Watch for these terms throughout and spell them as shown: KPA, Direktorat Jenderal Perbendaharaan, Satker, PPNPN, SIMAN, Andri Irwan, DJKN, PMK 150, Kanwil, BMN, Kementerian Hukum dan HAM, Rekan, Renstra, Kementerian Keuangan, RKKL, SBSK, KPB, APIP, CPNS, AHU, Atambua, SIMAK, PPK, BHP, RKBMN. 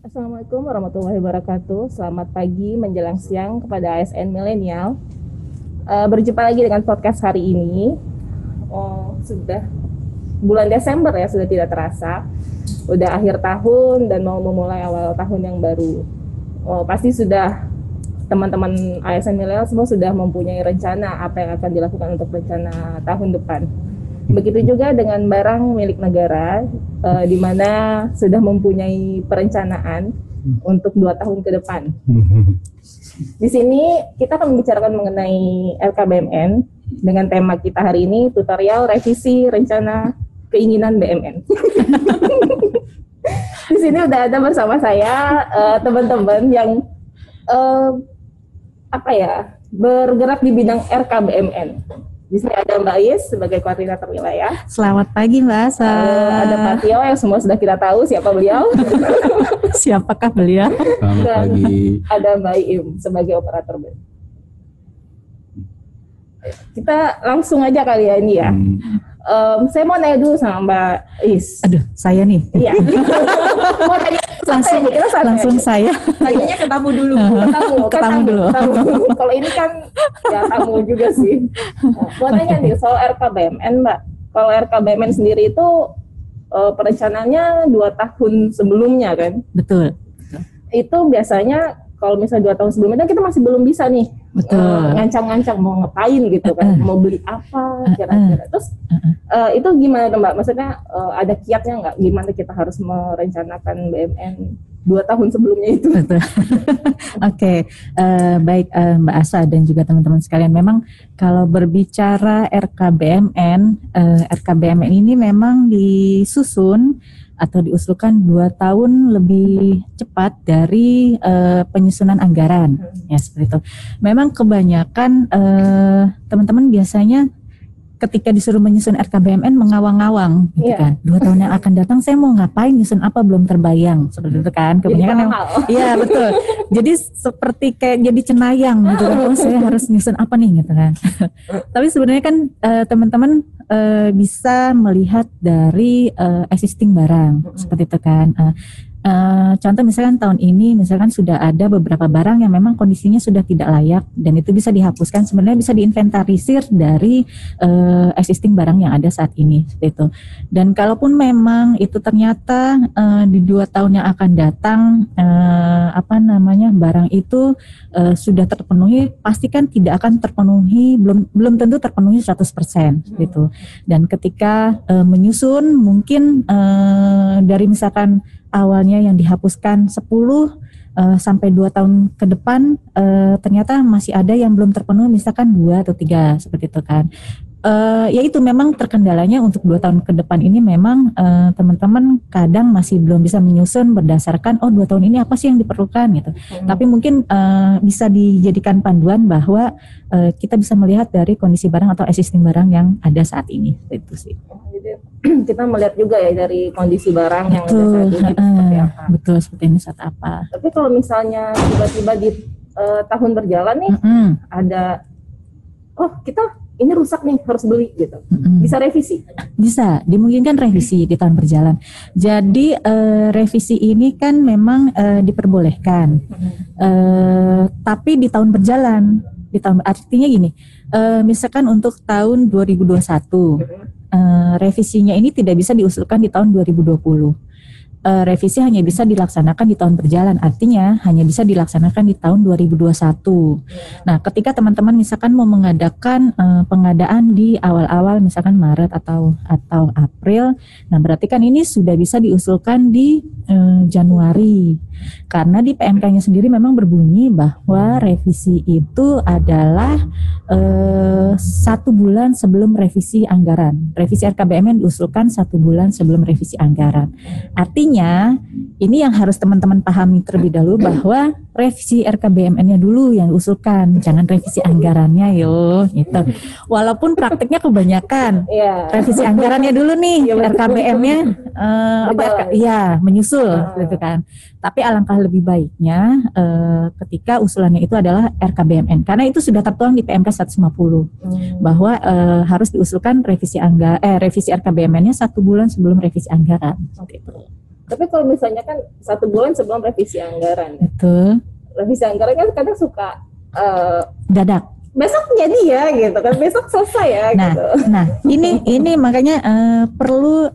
Assalamualaikum warahmatullahi wabarakatuh. Selamat pagi menjelang siang kepada ASN milenial. Berjumpa lagi dengan podcast hari ini. Sudah bulan Desember ya, sudah tidak terasa. Udah akhir tahun dan mau memulai awal tahun yang baru. Pasti sudah teman-teman ASN milenial semua sudah mempunyai rencana apa yang akan dilakukan untuk rencana tahun depan. Begitu juga dengan barang milik negara, di mana sudah mempunyai perencanaan untuk 2 tahun ke depan. Di sini kita akan membicarakan mengenai RKBMN dengan tema kita hari ini, tutorial revisi rencana keinginan BMN. Di sini udah ada bersama saya teman-teman yang bergerak di bidang RKBMN. Di sini ada Mbak Is sebagai koordinator wilayah. Selamat pagi Mbak Asa. Ada Pak Tio yang semua sudah kita tahu siapa beliau. Siapakah beliau? Selamat dan pagi. Ada Mbak Im sebagai operator. Kita langsung aja kali ya ini ya. Saya mau nanya dulu sama Mbak Is. Aduh, saya nih. Iya. Mau tanya langsung saya. Tanyanya ke tamu dulu. Ke tamu dulu. Kalau ini kan ya tamu juga sih. Mau tanya nih soal RKBMN, Mbak. Kalau RKBMN sendiri itu perencanaannya 2 tahun sebelumnya kan? Betul. Itu biasanya kalau misalnya 2 tahun sebelumnya kita masih belum bisa nih. Betul. Ngancang-ngancang mau ngapain gitu kan, mau beli apa kira-kira. Terus itu gimana Mbak? Maksudnya ada kiatnya nggak? Gimana kita harus merencanakan BMN 2 tahun sebelumnya itu? Betul. Baik Mbak Asa dan juga teman-teman sekalian. Memang kalau berbicara RKBMN, RKBMN ini memang disusun atau diusulkan 2 tahun lebih cepat dari penyusunan anggaran, ya seperti itu. Memang kebanyakan teman-teman biasanya ketika disuruh menyusun RKBMN mengawang-awang, gitu kan. 2 tahun yang akan datang saya mau ngapain, nyusun apa belum terbayang, seperti itu kan. Kebanyakan yang, iya betul. Jadi seperti kayak jadi cenayang gitu kan. Oh, saya harus nyusun apa nih gitu kan. Tapi sebenarnya kan teman-teman bisa melihat dari existing barang, seperti itu kan. Contoh misalkan tahun ini misalkan sudah ada beberapa barang yang memang kondisinya sudah tidak layak dan itu bisa dihapuskan, sebenarnya bisa diinventarisir dari existing barang yang ada saat ini seperti itu. Dan kalaupun memang itu ternyata di 2 tahun yang akan datang barang itu sudah terpenuhi, pastikan tidak akan terpenuhi, belum tentu terpenuhi 100% gitu. Dan ketika menyusun mungkin dari misalkan awalnya yang dihapuskan 10 sampai 2 tahun ke depan ternyata masih ada yang belum terpenuhi misalkan 2 atau 3 seperti itu kan. Ya itu memang terkendalanya untuk 2 tahun ke depan ini memang teman-teman kadang masih belum bisa menyusun berdasarkan 2 tahun ini apa sih yang diperlukan gitu. Tapi mungkin bisa dijadikan panduan bahwa kita bisa melihat dari kondisi barang atau existing barang yang ada saat ini itu sih. Kita melihat juga ya dari kondisi barang yang ada saat ini seperti apa. Betul, seperti ini saat apa. Tapi kalau misalnya tiba-tiba di tahun berjalan nih ada kita ini rusak nih harus beli gitu. Bisa revisi? Bisa, dimungkinkan revisi di tahun berjalan. Jadi revisi ini kan memang diperbolehkan. Tapi di tahun berjalan, artinya gini, misalkan untuk tahun 2021 revisinya ini tidak bisa diusulkan di tahun 2020. Revisi hanya bisa dilaksanakan di tahun berjalan, artinya hanya bisa dilaksanakan di tahun 2021. Nah, ketika teman-teman misalkan mau mengadakan pengadaan di awal-awal misalkan Maret atau April, nah berarti kan ini sudah bisa diusulkan di Januari. Karena di PMK-nya sendiri memang berbunyi bahwa revisi itu adalah 1 bulan sebelum revisi anggaran. Revisi RKBMN diusulkan 1 bulan sebelum revisi anggaran. Artinya ini yang harus teman-teman pahami terlebih dahulu bahwa revisi RKBMN-nya dulu yang diusulkan, jangan revisi anggarannya yo. Gitu. Walaupun praktiknya kebanyakan revisi anggarannya dulu nih, RKBM-nya menyusul gitu kan. Tapi alangkah lebih baiknya ketika usulannya itu adalah RKBMN, karena itu sudah tertuang di PMK 150 bahwa harus diusulkan revisi RKBMN-nya 1 bulan sebelum revisi anggaran. Tapi kalau misalnya kan 1 bulan sebelum revisi anggaran, betul. Revisi anggaran kan kadang suka dadak. Besok jadi ya gitu kan, besok selesai ya gitu. Nah, ini makanya perlu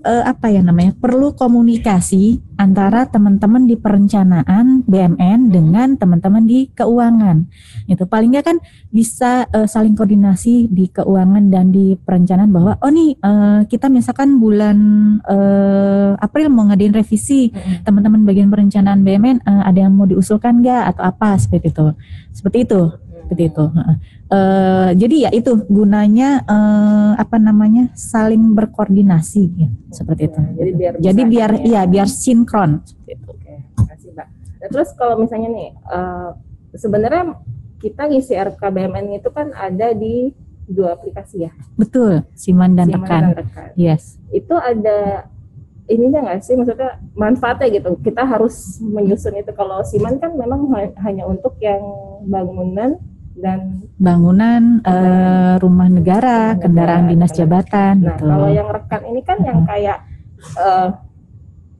perlu komunikasi antara teman-teman di perencanaan BMN dengan teman-teman di keuangan. Itu paling nggak kan bisa saling koordinasi di keuangan dan di perencanaan bahwa oh nih kita misalkan bulan April mau ngadain revisi, teman-teman bagian perencanaan BMN ada yang mau diusulkan nggak atau apa seperti itu. Jadi ya itu gunanya saling berkoordinasi ya, seperti itu. Jadi biar sinkron. Oke, makasih Mbak. Nah, terus kalau misalnya nih sebenarnya kita ngisi RKBMN itu kan ada di 2 aplikasi ya. Betul, SIMAN dan Rekan. Yes. Itu ada ininya nggak sih, maksudnya manfaatnya gitu. Kita harus menyusun itu. Kalau SIMAN kan memang hanya untuk yang bangunan dan rumah negara, kendaraan dinas jabatan. Nah, gitu. Kalau yang Rekan ini kan yang kayak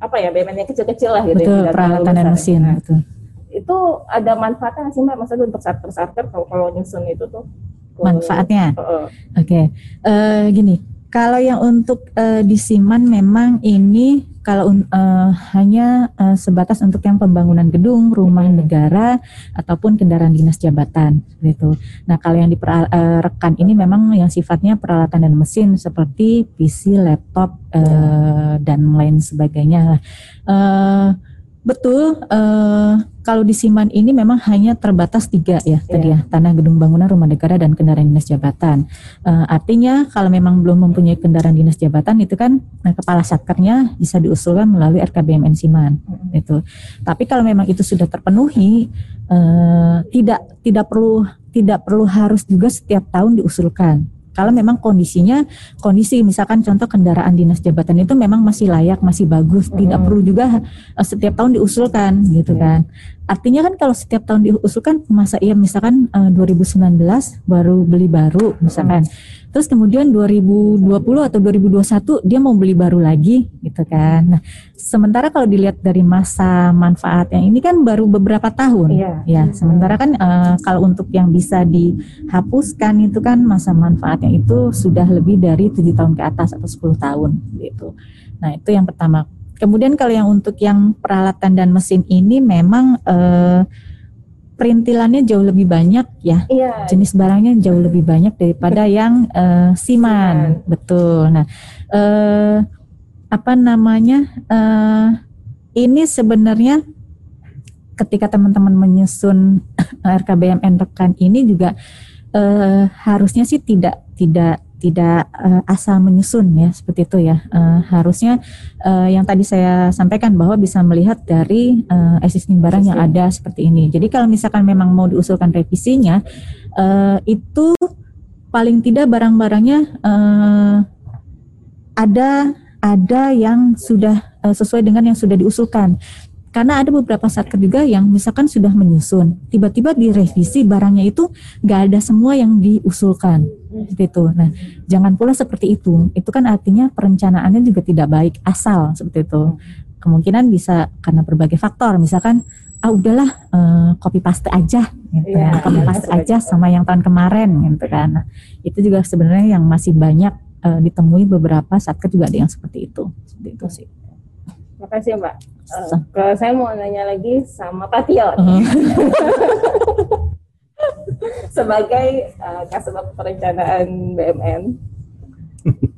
BMN-nya kecil-kecil lah gitu. Betul, ya, peralatan dan mesin. Nah, itu ada manfaatnya sih Mbak, maksudnya untuk sarter-sarter kalau nyusun itu tuh. Manfaatnya. Gini. Kalau yang untuk di SIMAN memang ini kalau hanya sebatas untuk yang pembangunan gedung, rumah negara ataupun kendaraan dinas jabatan seperti itu. Nah, kalau yang di Rekan ini memang yang sifatnya peralatan dan mesin seperti PC, laptop dan lain sebagainya. Betul, kalau di SIMAN ini memang hanya terbatas 3 ya, tadi ya, tanah, gedung, bangunan, rumah negara, dan kendaraan dinas jabatan. Artinya kalau memang belum mempunyai kendaraan dinas jabatan itu kan kepala satkernya bisa diusulkan melalui RKBMN SIMAN. Itu. Tapi kalau memang itu sudah terpenuhi, tidak perlu harus juga setiap tahun diusulkan. Kalau memang kondisi misalkan contoh kendaraan dinas jabatan itu memang masih layak, masih bagus, tidak perlu juga setiap tahun diusulkan gitu kan. Artinya kan kalau setiap tahun diusulkan masa iya misalkan 2019 baru beli baru misalkan. Terus kemudian 2020 atau 2021 dia mau beli baru lagi gitu kan. Nah, sementara kalau dilihat dari masa manfaat yang ini kan baru beberapa tahun. Iya. Ya, sementara kan kalau untuk yang bisa dihapuskan itu kan masa manfaatnya itu sudah lebih dari 7 tahun ke atas atau 10 tahun gitu. Nah, itu yang pertama. Kemudian kalau yang untuk yang peralatan dan mesin ini memang perintilannya jauh lebih banyak ya, jenis barangnya jauh lebih banyak daripada yang SIMAN, betul. Nah, ini sebenarnya ketika teman-teman menyusun RKBMN Rekan ini juga harusnya sih tidak asal menyusun ya seperti itu ya, harusnya yang tadi saya sampaikan bahwa bisa melihat dari existing barang yang ada seperti ini. Jadi kalau misalkan memang mau diusulkan revisinya itu paling tidak barang-barangnya ada yang sudah sesuai dengan yang sudah diusulkan. Karena ada beberapa satker juga yang misalkan sudah menyusun, tiba-tiba direvisi barangnya itu nggak ada semua yang diusulkan, seperti itu. Nah, jangan pula seperti itu. Itu kan artinya perencanaannya juga tidak baik asal seperti itu. Kemungkinan bisa karena berbagai faktor, misalkan udahlah copy paste aja, gitu. Copy paste aja sama yang tahun kemarin, gitu kan. Nah, itu juga sebenarnya yang masih banyak ditemui beberapa satker juga ada yang seperti itu, sih. Terima kasih Mbak. Kalau saya mau nanya lagi sama Pak Tio sebagai kasubag perencanaan BMN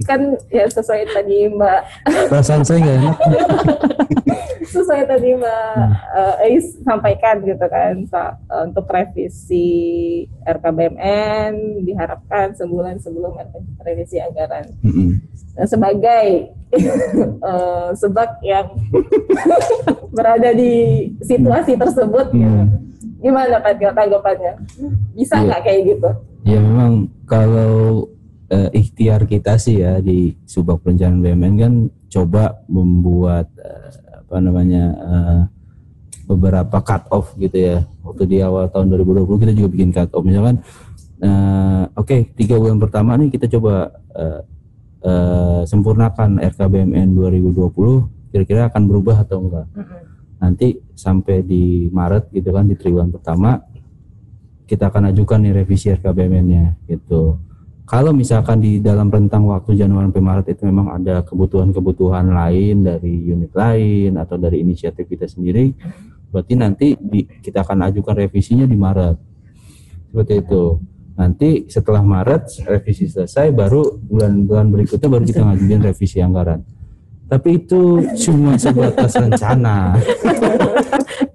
kan ya sesuai tadi Mbak. Perasaan saya nggak enak. Sesuai tadi Mbak sampaikan gitu kan untuk revisi RKBMN diharapkan sebulan sebelum revisi anggaran. Sebagai sebab yang berada di situasi tersebut, gimana Pak Tio tanggapannya? Bisa nggak kayak gitu? Ya memang kalau ikhtiar kita sih ya di Subbag Perencanaan BMN kan coba membuat beberapa cut off gitu ya. Waktu di awal tahun 2020 kita juga bikin cut off misalkan, oke 3 bulan pertama nih kita coba sempurnakan RKBMN 2020 kira-kira akan berubah atau enggak. Nanti sampai di Maret gitu kan, di triwulan pertama kita akan ajukan nih revisi RKBMN-nya gitu. Kalau misalkan di dalam rentang waktu Januari sampai Maret itu memang ada kebutuhan-kebutuhan lain dari unit lain atau dari inisiatif kita sendiri, berarti nanti kita akan ajukan revisinya di Maret. Seperti itu. Nanti setelah Maret revisi selesai, baru bulan-bulan berikutnya baru kita ngajuin revisi anggaran. Tapi itu cuma sebatas rencana.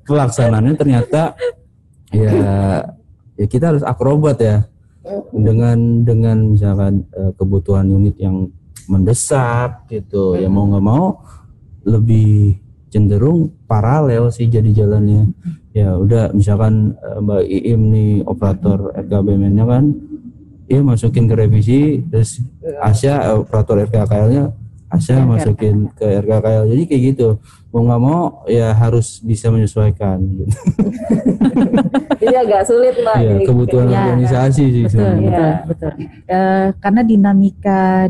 Pelaksanaannya ternyata ya kita harus akrobat ya. Dengan misalkan kebutuhan unit yang mendesak gitu, ya mau nggak mau lebih cenderung paralel sih jadi jalannya. Ya udah, misalkan Mbak Iim nih operator RKBMN-nya kan, ya masukin ke revisi, terus Asya operator RKKL-nya, Asya masukin ke RKKL, jadi kayak gitu. Mau nggak mau ya harus bisa menyesuaikan. Gitu. Jadi agak sulit Mbak. Iya, kebutuhan organisasi sih sebenarnya. Betul. Karena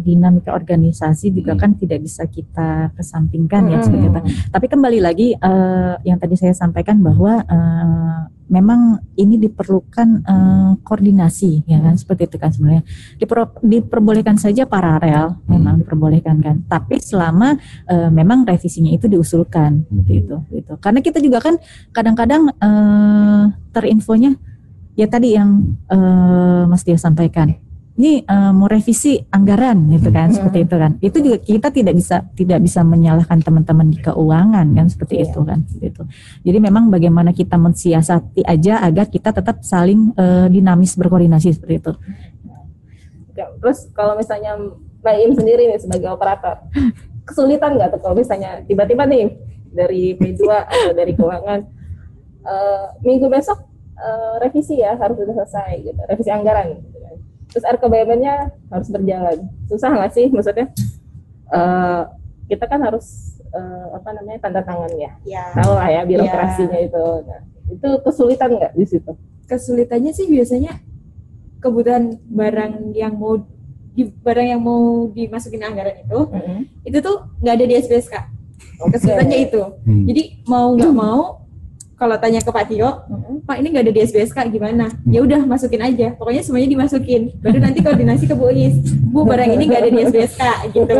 dinamika organisasi juga kan tidak bisa kita kesampingkan ya seperti itu. Tapi kembali lagi yang tadi saya sampaikan bahwa memang ini diperlukan koordinasi ya kan, seperti itu kan sebenarnya. Diperbolehkan saja paralel, memang diperbolehkan kan. Tapi selama memang revisinya itu diusulkan gitu. Karena kita juga kan kadang-kadang terinfonya ya tadi yang Mas Dia sampaikan. Ini mau revisi anggaran gitu kan, seperti itu kan. Itu juga kita tidak bisa menyalahkan teman-teman di keuangan kan, seperti itu kan, seperti itu. Jadi memang bagaimana kita mensiasati aja agar kita tetap saling dinamis berkoordinasi seperti itu. Terus kalau misalnya Mbak Im sendiri nih sebagai operator, kesulitan nggak tuh kalau misalnya tiba-tiba nih dari P2 atau dari keuangan minggu besok revisi ya, harus sudah selesai gitu, revisi anggaran. Terus RKBMN-nya harus berjalan, susah nggak sih? Maksudnya kita kan harus tanda tangan ya. Tahu lah ya birokrasinya itu. Nah, itu kesulitan nggak di situ? Kesulitannya sih biasanya kebutuhan barang yang mau dimasukin anggaran itu tuh nggak ada di SBSK. Kesulitannya itu. Jadi mau nggak mau. Kalau tanya ke Pak Tio, Pak ini nggak ada di SBSK gimana? Ya udah masukin aja, pokoknya semuanya dimasukin. Baru nanti koordinasi ke Bu Is, Bu barang ini nggak ada di SBSK gitu.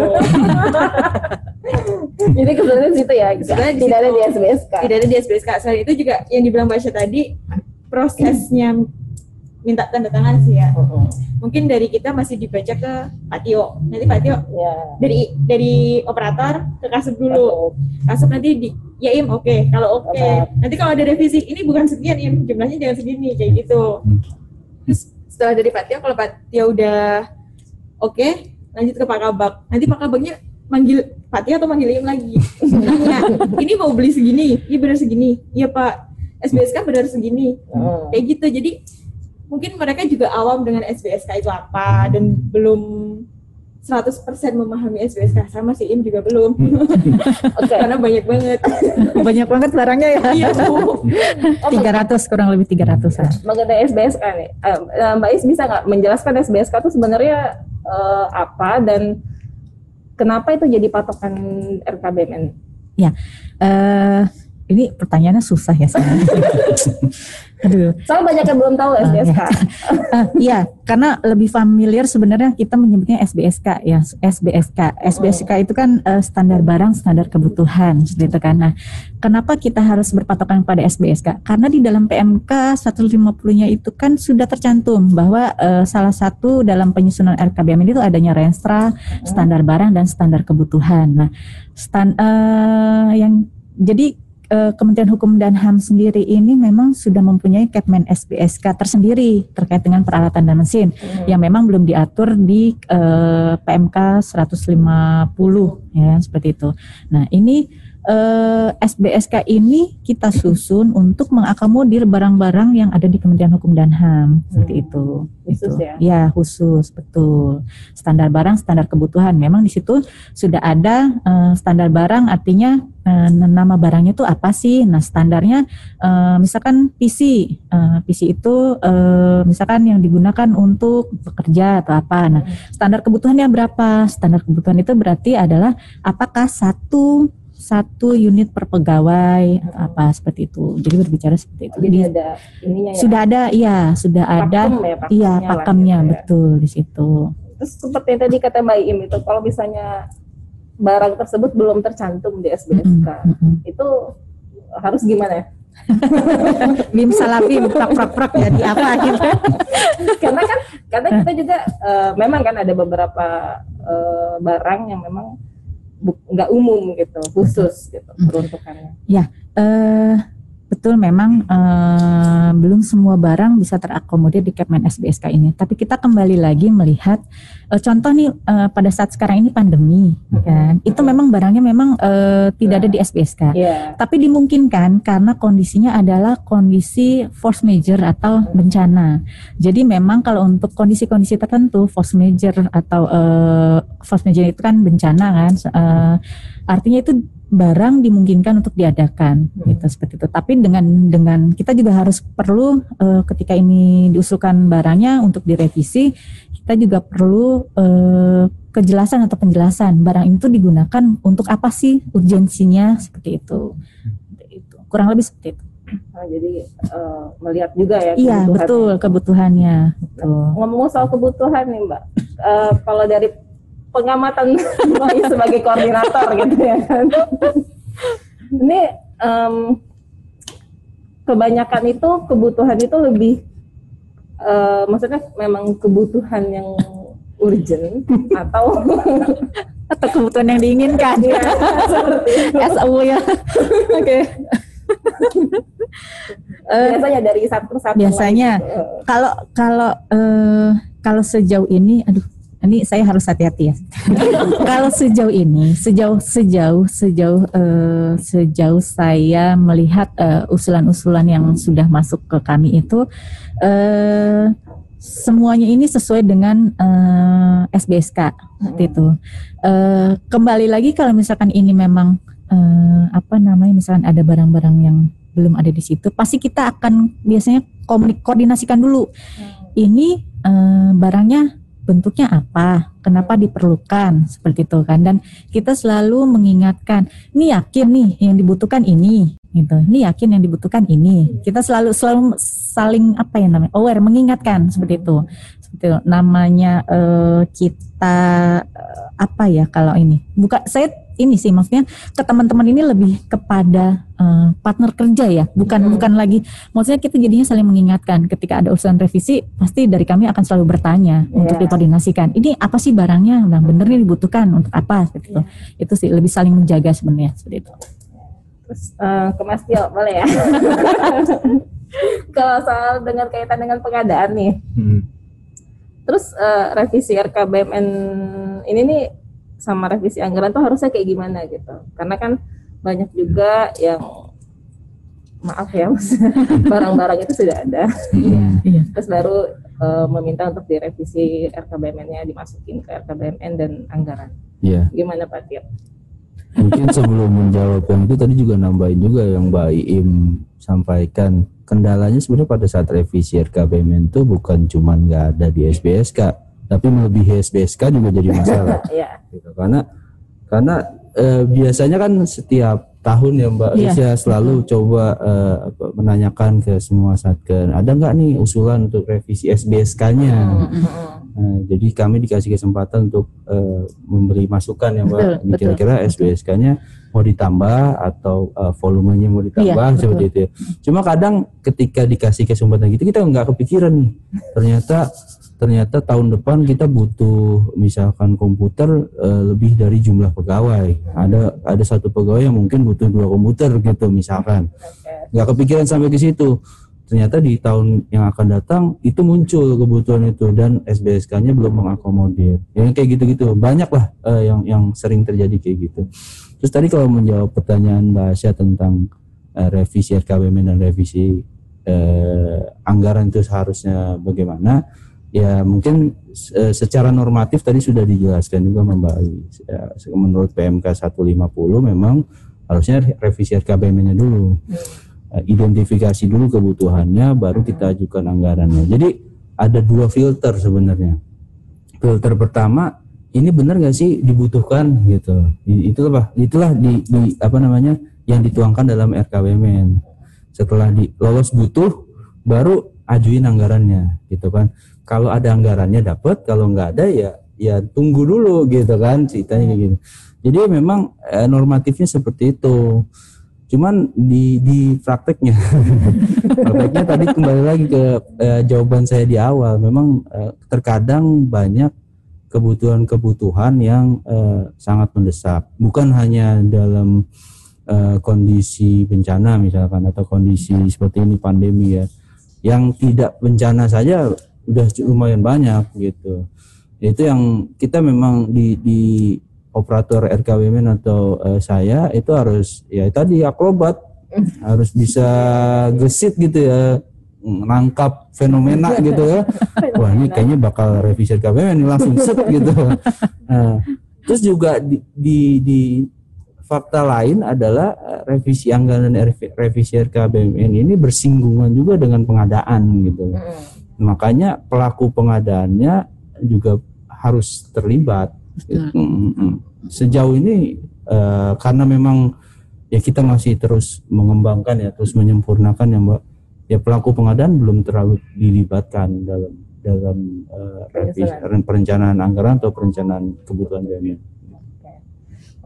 Jadi kebetulan situ ya, tidak ada di SBSK. Tidak ada di SBSK. Selain itu juga yang dibilang Mbak Syah tadi, prosesnya minta tanda tangan sih ya. Mungkin dari kita masih dibaca ke Pak Tio. Nanti Pak Tio dari operator ke Kasub dulu. Kasub nanti Im oke. Kalau oke. Nanti kalau ada revisi, ini bukan sekian Im, jumlahnya jangan segini, kayak gitu. Terus setelah dari Pak Tio, kalau Pak Tio udah oke, lanjut ke Pak Kabak. Nanti Pak Kabaknya manggil Pak Tio atau manggil Im lagi. Nanya, ini mau beli segini, iya benar segini, iya Pak SBSK benar segini, kayak gitu. Jadi mungkin mereka juga awam dengan SBSK itu apa, dan belum 100% memahami SBSK, sama si Im juga belum. Karena banyak banget. Banyak banget barangnya ya. Iya, 300 kurang lebih 300-an. Mengenai SBSK nih, Mbak Is bisa nggak menjelaskan SBSK itu sebenarnya apa dan kenapa itu jadi patokan RKBMN? Ya, ini pertanyaannya susah ya sebenarnya. Soalnya banyak yang belum tahu SBSK. Iya, karena lebih familiar sebenarnya kita menyebutnya SBSK ya. SBSK itu kan standar barang, standar kebutuhan, seperti itu kan. Nah, kenapa kita harus berpatokan pada SBSK? Karena di dalam PMK 150-nya itu kan sudah tercantum bahwa salah satu dalam penyusunan RKBMN itu adanya renstra, standar barang dan standar kebutuhan. Nah, jadi Kementerian Hukum dan HAM sendiri ini memang sudah mempunyai Kepmen SBSK tersendiri terkait dengan peralatan dan mesin yang memang belum diatur di PMK 150 ya, seperti itu. Nah, ini SBSK ini kita susun untuk mengakomodir barang-barang yang ada di Kementerian Hukum dan HAM seperti itu. Khusus gitu. Ya khusus, betul. Standar barang, standar kebutuhan. Memang di situ sudah ada standar barang, artinya nama barangnya itu apa sih? Nah, standarnya misalkan PC. PC itu misalkan yang digunakan untuk bekerja atau apa. Nah, standar kebutuhannya berapa? Standar kebutuhan itu berarti adalah apakah satu satu unit per pegawai apa seperti itu. Jadi berbicara seperti itu. Jadi ada ininya sudah ya? Ada, iya, sudah ada. Ya, iya, pakemnya gitu, betul ya, di situ. Terus seperti yang tadi kata Mbak Iim itu, kalau misalnya barang tersebut belum tercantum di SBSK, itu harus gimana ya? Bim salabim prak-prak jadi apa gitu. karena kita juga memang kan ada beberapa barang yang memang nggak umum gitu, khusus gitu peruntukannya. Ya, betul memang belum semua barang bisa terakomodir di Kepmen SBSK ini. Tapi kita kembali lagi melihat contoh nih pada saat sekarang ini pandemi kan. Itu memang barangnya memang tidak ada di SBSK. Yeah. Tapi dimungkinkan karena kondisinya adalah kondisi force major atau bencana. Jadi memang kalau untuk kondisi-kondisi tertentu force major atau force major itu kan bencana kan. Artinya itu barang dimungkinkan untuk diadakan gitu, seperti itu. Tapi dengan kita juga harus perlu ketika ini diusulkan barangnya untuk direvisi, kita juga perlu kejelasan atau penjelasan barang itu digunakan untuk apa sih, urgensinya seperti itu. Kurang lebih seperti itu. Nah, jadi melihat juga ya kebutuhan. Iya, betul kebutuhannya. Betul. Ngomong soal kebutuhan nih Mbak, kalau dari pengamatan sebagai koordinator gitu ya kan. Ini kebanyakan itu kebutuhan itu lebih maksudnya memang kebutuhan yang urgent atau kebutuhan yang diinginkan. Ya, SOW ya. Oke. Biasanya dari satu persatu. Biasanya kalau sejauh ini aduh, ini saya harus hati-hati ya. Kalau sejauh ini, sejauh saya melihat usulan-usulan yang sudah masuk ke kami itu semuanya ini sesuai dengan SBSK itu. Kembali lagi kalau misalkan ini memang misalkan ada barang-barang yang belum ada di situ, pasti kita akan biasanya koordinasikan dulu. Ini barangnya bentuknya apa, kenapa diperlukan seperti itu kan, dan kita selalu mengingatkan, ini yakin nih yang dibutuhkan ini gitu, ini yakin yang dibutuhkan ini, kita selalu saling aware, mengingatkan seperti itu namanya kita maksudnya ke teman-teman ini lebih kepada partner kerja ya, bukan lagi maksudnya kita jadinya saling mengingatkan. Ketika ada usulan revisi pasti dari kami akan selalu bertanya untuk dikoordinasikan, ini apa sih barangnya, bener nih dibutuhkan untuk apa seperti itu sih, lebih saling menjaga sebenarnya seperti itu. Terus ke Mas Tio boleh ya? Kalau soal dengan kaitan dengan pengadaan nih, terus revisi RKBMN ini nih sama revisi anggaran tuh harusnya kayak gimana gitu, karena kan banyak juga yang maaf ya Mas, barang-barang itu sudah ada, terus baru meminta untuk direvisi RKBMN-nya, dimasukin ke RKBMN dan anggaran. Gimana Pak Tio? Mungkin sebelum menjawab yang itu tadi juga nambahin juga yang Mbak Iim sampaikan, kendalanya sebenarnya pada saat revisi RKBMN itu bukan cuma nggak ada di SBSK, tapi melebihi SBSK juga jadi masalah. Gitu. Karena biasanya kan setiap tahun ya Mbak Isya selalu coba menanyakan ke semua satker, ada nggak nih usulan untuk revisi SBSK-nya. Jadi kami dikasih kesempatan untuk memberi masukan ya Mbak. Betul, kira-kira SBSK-nya mau ditambah atau volumenya mau ditambah seperti itu. Cuma kadang ketika dikasih kesempatan gitu kita nggak kepikiran nih. Ternyata tahun depan kita butuh misalkan komputer lebih dari jumlah pegawai. Ada satu pegawai yang mungkin butuh 2 komputer gitu misalkan. Nggak kepikiran sampai ke situ. Ternyata di tahun yang akan datang itu muncul kebutuhan itu dan SBSK-nya belum mengakomodir. Yang kayak gitu-gitu banyak lah yang sering terjadi kayak gitu. Terus tadi kalau menjawab pertanyaan Mbak Asya tentang revisi RKBMN dan revisi anggaran itu seharusnya bagaimana? Ya mungkin secara normatif tadi sudah dijelaskan juga Mbak Awi. Menurut PMK 150 memang harusnya revisi RKBMN-nya dulu. Identifikasi dulu kebutuhannya, baru kita ajukan anggarannya. Jadi ada 2 filter sebenarnya. Filter pertama ini benar nggak sih dibutuhkan gitu. Itulah di apa namanya yang dituangkan dalam RKBMN. Setelah di lolos butuh baru ajuin anggarannya gitu kan. Kalau ada anggarannya dapat, kalau nggak ada ya tunggu dulu gitu kan ceritanya gitu. Jadi memang normatifnya seperti itu. Cuman di prakteknya, prakteknya tadi kembali lagi ke jawaban saya di awal, memang terkadang banyak kebutuhan-kebutuhan yang sangat mendesak, bukan hanya dalam kondisi bencana misalkan atau kondisi seperti ini pandemi ya, yang tidak bencana saja udah lumayan banyak gitu. Itu yang kita memang di operator RKBMN atau saya itu harus ya tadi akrobat, harus bisa gesit gitu ya, nangkap fenomena gitu ya. Wah ini kayaknya bakal revisi RKBMN ini langsung set gitu. Nah, terus juga di fakta lain adalah revisi anggaran revisi RKBMN ini bersinggungan juga dengan pengadaan gitu. Makanya pelaku pengadaannya juga harus terlibat. Sejauh ini karena memang ya kita masih terus mengembangkan ya, terus menyempurnakan ya Mbak. Ya pelaku pengadaan belum terlalu dilibatkan dalam perencanaan anggaran atau perencanaan kebutuhan BUMN.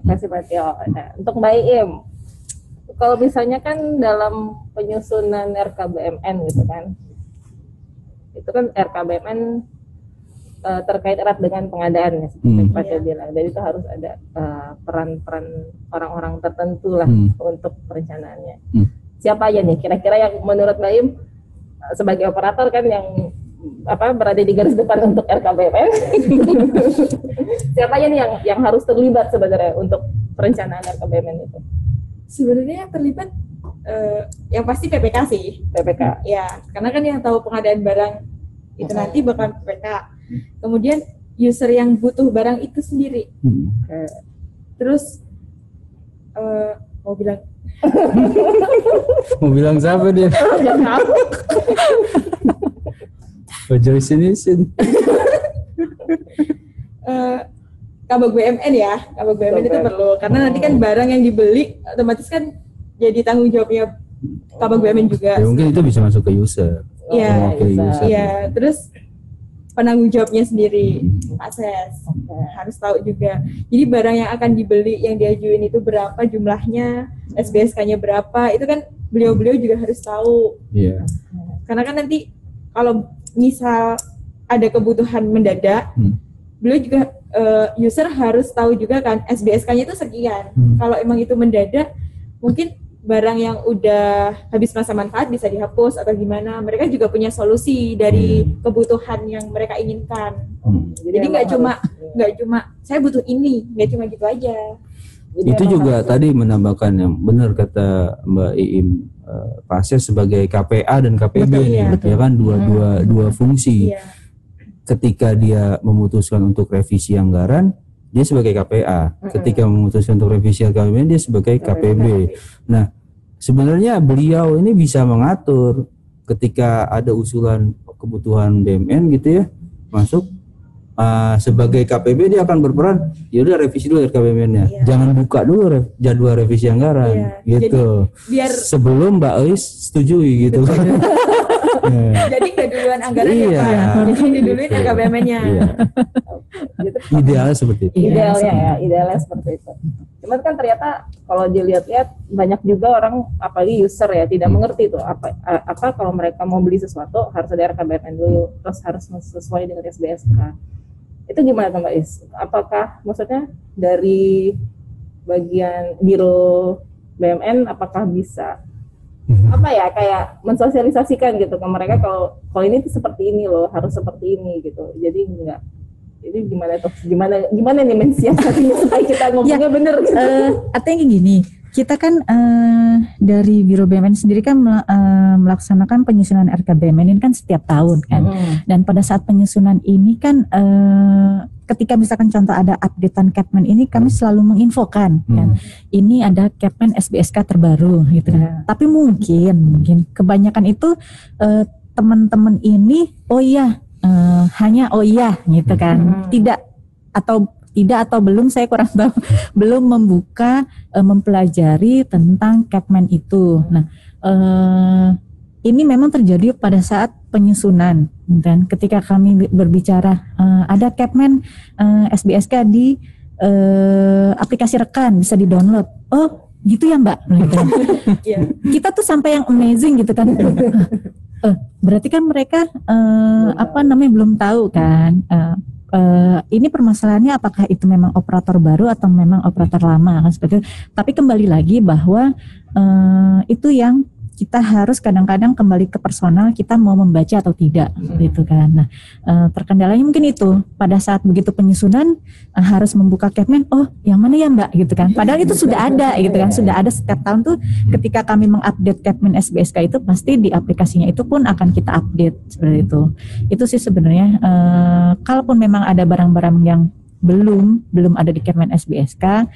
Terima kasih Pak Tio. Nah, untuk Mbak Iim, kalau misalnya kan dalam penyusunan RKBMN gitu kan, itu kan RKBMN terkait erat dengan pengadaan ya, seperti Pak Tio bilang. Jadi itu harus ada peran-peran orang-orang tertentu lah untuk perencanaannya. Siapa aja nih kira-kira yang menurut Mbak Im sebagai operator kan yang apa berada di garis depan untuk RKBMN? Siapa aja nih yang harus terlibat sebenarnya untuk perencanaan RKBMN itu? Sebenarnya yang terlibat yang pasti PPK sih. PPK. Ya, karena kan yang tahu pengadaan barang itu nanti bakal PPK. Kemudian user yang butuh barang itu sendiri. Terus mau bilang siapa dia? Bajari sini. Kabag BMN ya, kabag BMN itu perlu karena nanti kan barang yang dibeli otomatis kan jadi tanggung jawabnya kabag BMN juga. Ya, mungkin itu bisa masuk ke user. Iya. Iya. Terus penanggung jawabnya sendiri, akses, harus tahu juga. Jadi barang yang akan dibeli, yang diajuin itu berapa jumlahnya, SBSK-nya berapa, itu kan beliau-beliau juga harus tahu. Yeah. Karena kan nanti kalau misal ada kebutuhan mendadak, beliau juga user harus tahu juga kan SBSK-nya itu sekian. Kalau emang itu mendadak, mungkin barang yang udah habis masa manfaat bisa dihapus atau gimana, mereka juga punya solusi dari kebutuhan yang mereka inginkan. Jadi nggak cuma saya butuh ini, nggak cuma gitu aja. Jadi itu juga tadi menambahkan yang benar kata Mbak Iim, pasnya sebagai KPA dan KPB ini ya kan dua fungsi. Iya. Ketika dia memutuskan untuk revisi anggaran, dia sebagai KPA. Ketika memutuskan untuk revisi RKBMN, dia sebagai KPB. Nah, sebenarnya beliau ini bisa mengatur ketika ada usulan kebutuhan BMN gitu ya, masuk sebagai KPB dia akan berperan, ya udah revisi dulu RKBMN-nya. Iya. Jangan buka dulu jadwal revisi anggaran gitu. Jadi, sebelum Mbak Ois setujui gitu. Jadi nggak duluan anggarannya, jadi duluin RKBMN-nya. Gitu. Idealnya seperti itu. Idealnya seperti itu. Cuman kan ternyata kalau dilihat-lihat banyak juga orang, apalagi user ya, tidak mengerti tuh apa kalau mereka mau beli sesuatu harus ada RKBMN dulu, terus harus sesuai dengan SBSK. Itu gimana Mbak Is? Apakah maksudnya dari bagian Biro BMN apakah bisa apa ya kayak mensosialisasikan gitu ke mereka kalau ini tuh seperti ini loh, harus seperti ini gitu. Jadi enggak. Jadi gimana nih mensiasatinya supaya kita ngomongnya bener gitu. Artinya gini, kita kan dari Biro BMN sendiri kan melaksanakan penyusunan RKBMN ini kan setiap tahun kan. Dan pada saat penyusunan ini kan ketika misalkan contoh ada updatean Kepmen ini, kami selalu menginfokan kan, ini ada Kepmen SBSK terbaru gitu kan. Tapi mungkin kebanyakan itu teman-teman ini hanya gitu kan, tidak atau tidak atau belum, saya kurang tahu, belum membuka mempelajari tentang Kepmen itu. Nah, ini memang terjadi pada saat penyusunan, dan ketika kami berbicara ada Kepmen SBSK di aplikasi Rekan, bisa di-download. Oh, gitu ya Mbak. Kita tuh sampai yang amazing gitu kan. Berarti kan mereka belum tahu kan. Ini permasalahannya apakah itu memang operator baru atau memang operator lama kan, seperti itu. Tapi kembali lagi bahwa itu yang kita harus kadang-kadang kembali ke personal, kita mau membaca atau tidak gitu kan. Nah, terkendalanya mungkin itu pada saat begitu penyusunan harus membuka Kepmen, oh yang mana ya Mbak gitu kan. Padahal itu sudah ada gitu kan, sudah ada setiap tahun tuh ketika kami mengupdate Kepmen SBSK itu pasti di aplikasinya itu pun akan kita update seperti itu. Itu sih sebenarnya kalaupun memang ada barang-barang yang belum ada di Kepmen SBSK,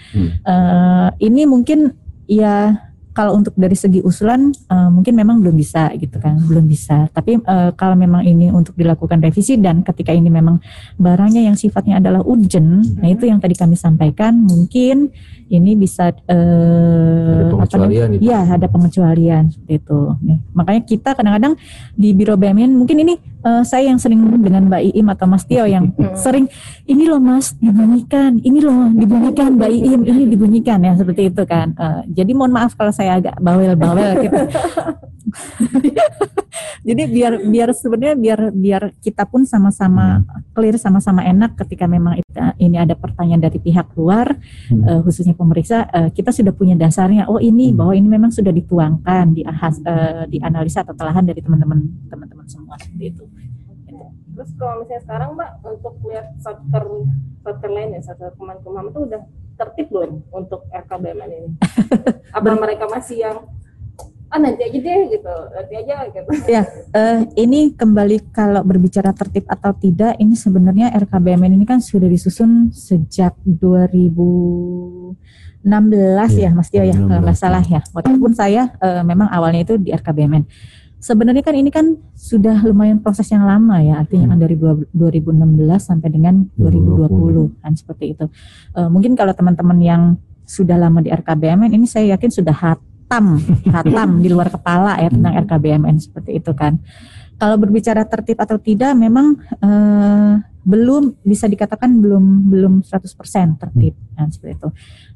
ini mungkin ya kalau untuk dari segi usulan mungkin memang belum bisa gitu kan, belum bisa. Tapi kalau memang ini untuk dilakukan revisi dan ketika ini memang barangnya yang sifatnya adalah urgent, nah itu yang tadi kami sampaikan mungkin ini bisa ada pengecualian seperti itu. Nih, makanya kita kadang-kadang di Biro BMN mungkin ini saya yang sering dengan Mbak Iim atau Mas Tio yang sering ini loh Mas dibunyikan, ini loh dibunyikan Mbak Iim, ini dibunyikan ya seperti itu kan. Jadi mohon maaf kalau saya agak bawel-bawel gitu. Jadi biar kita pun sama-sama clear, sama-sama enak ketika memang ini ada pertanyaan dari pihak luar khususnya pemeriksa, kita sudah punya dasarnya. Oh ini bahwa ini memang sudah dituangkan di analisa atau telahan dari teman-teman semua seperti itu. Terus kalau misalnya sekarang Mbak untuk lihat shorter line ya, shorter Kemenkumham itu udah tertib belum untuk RKBMN ini? Apa mereka masih yang nanti aja deh gitu, nanti aja gitu? Ya, ini kembali kalau berbicara tertib atau tidak, ini sebenarnya RKBMN ini kan sudah disusun sejak 2016 ya Mas Tio ya, kalau nggak salah ya. Walaupun saya memang awalnya itu di RKBMN. Sebenarnya kan ini kan sudah lumayan proses yang lama ya, artinya kan dari 2016 sampai dengan 2020 kan seperti itu. Mungkin kalau teman-teman yang sudah lama di RKBMN ini saya yakin sudah hatam di luar kepala ya tentang RKBMN seperti itu kan. Kalau berbicara tertib atau tidak memang belum bisa dikatakan belum 100% tertib kan seperti itu.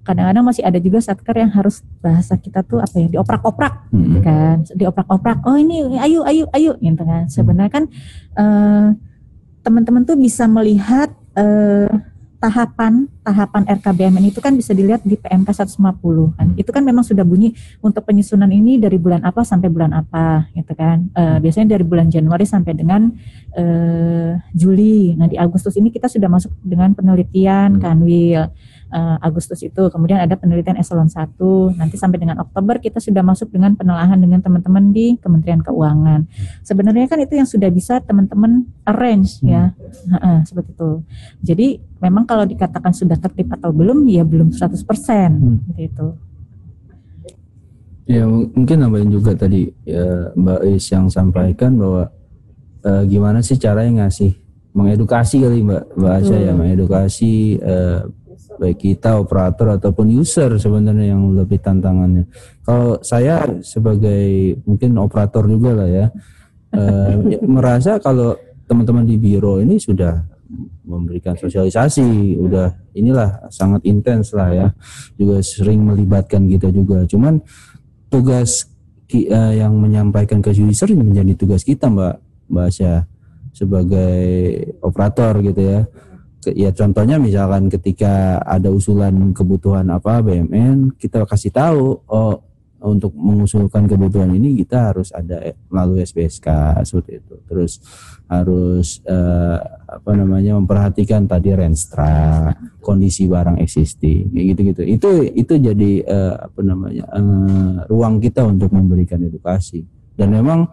Kadang-kadang masih ada juga satker yang harus bahasa kita tuh apa ya, dioprak-oprak gitu kan, dioprak-oprak, oh ini ayo gitu kan. Sebenarnya kan teman-teman tuh bisa melihat tahapan RKBMN itu kan bisa dilihat di PMK 150 kan. Itu kan memang sudah bunyi untuk penyusunan ini dari bulan apa sampai bulan apa gitu kan. Biasanya dari bulan Januari sampai dengan Juli. Nah di Agustus ini kita sudah masuk dengan penelitian Kanwil. Agustus itu kemudian ada penelitian eselon 1, nanti sampai dengan Oktober kita sudah masuk dengan penelahan dengan teman-teman di Kementerian Keuangan. Sebenarnya kan itu yang sudah bisa teman-teman arrange ya, seperti itu. Jadi memang kalau dikatakan sudah tertib atau belum, ya belum 100% seperti itu. Ya mungkin nambahin juga tadi ya, Mbak Is yang sampaikan bahwa gimana sih caranya ngasih, mengedukasi kali Mbak Asya ya, mengedukasi baik kita operator ataupun user sebenarnya yang lebih tantangannya. Kalau saya sebagai mungkin operator juga lah ya, merasa kalau teman-teman di biro ini sudah memberikan sosialisasi, udah inilah sangat intens lah ya, juga sering melibatkan kita juga. Cuman tugas yang menyampaikan ke user menjadi tugas kita Mbak Asya sebagai operator gitu ya. Ya contohnya misalkan ketika ada usulan kebutuhan apa BMN, kita kasih tahu oh untuk mengusulkan kebutuhan ini kita harus ada melalui SBSK seperti itu. Terus harus memperhatikan tadi renstra, kondisi barang existing kayak gitu-gitu. Itu jadi ruang kita untuk memberikan edukasi. Dan memang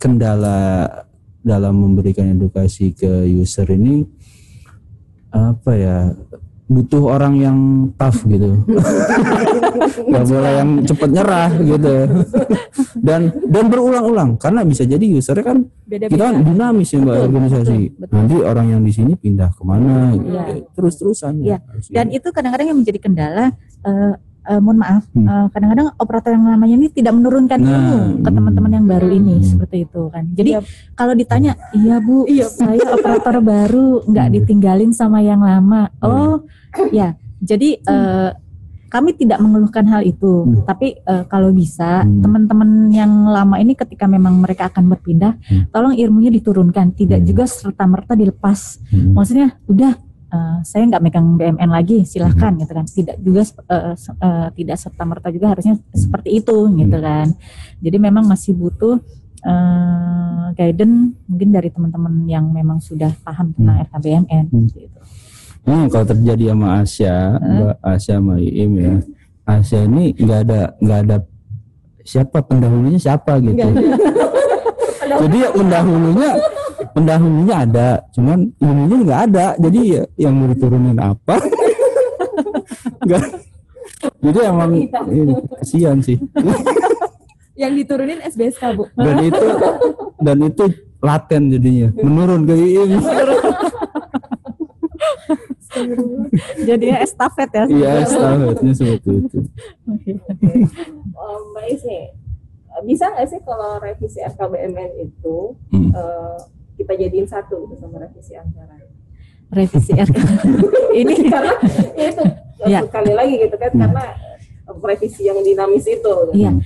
kendala dalam memberikan edukasi ke user ini butuh orang yang tough gitu. nggak boleh yang cepat nyerah gitu. Dan berulang-ulang karena bisa jadi usernya kan beda-beda. Kita kan dinamis ya mbak, betul, organisasi. Betul. Nanti orang yang di sini pindah kemana gitu. Ya. Terus-terusan. Ya. Dan itu kadang-kadang yang menjadi kendala. Mohon maaf, kadang-kadang operator yang lamanya ini tidak menurunkan ilmu ke teman-teman yang baru ini, seperti itu kan. Jadi kalau ditanya, iya bu, saya operator baru, nggak ditinggalin sama yang lama. Oh, ya. Jadi kami tidak mengeluhkan hal itu, tapi kalau bisa teman-teman yang lama ini ketika memang mereka akan berpindah, tolong ilmunya diturunkan, tidak juga serta-merta dilepas. Maksudnya, udah. Saya nggak megang BMN lagi, silahkan gitu kan. Tidak juga tidak serta-merta juga harusnya seperti itu gitu kan. Jadi memang masih butuh guidance mungkin dari teman-teman yang memang sudah paham tentang RKBMN gitu. Kalau terjadi sama Asia, Mbak Asia sama Iim ya. Asia ini nggak ada siapa pendahulunya siapa gitu. Jadi ya pendahulunya ada, cuman ilmunya nggak ada. Jadi ya, yang mau diturunin apa? Nggak. Jadi emang ini, kasihan sih. Yang diturunin SBSK bu. Dan itu laten jadinya, menurun ke ini. Jadinya estafet ya. Iya estafetnya seperti itu. Okay. Mbak Isi, bisa nggak sih kalau revisi RKBMN itu kita jadiin satu gitu sama revisi anggaran? Revisi RKBMN ini karena itu sekali lagi gitu kan, karena revisi yang dinamis itu. Iya. Gitu.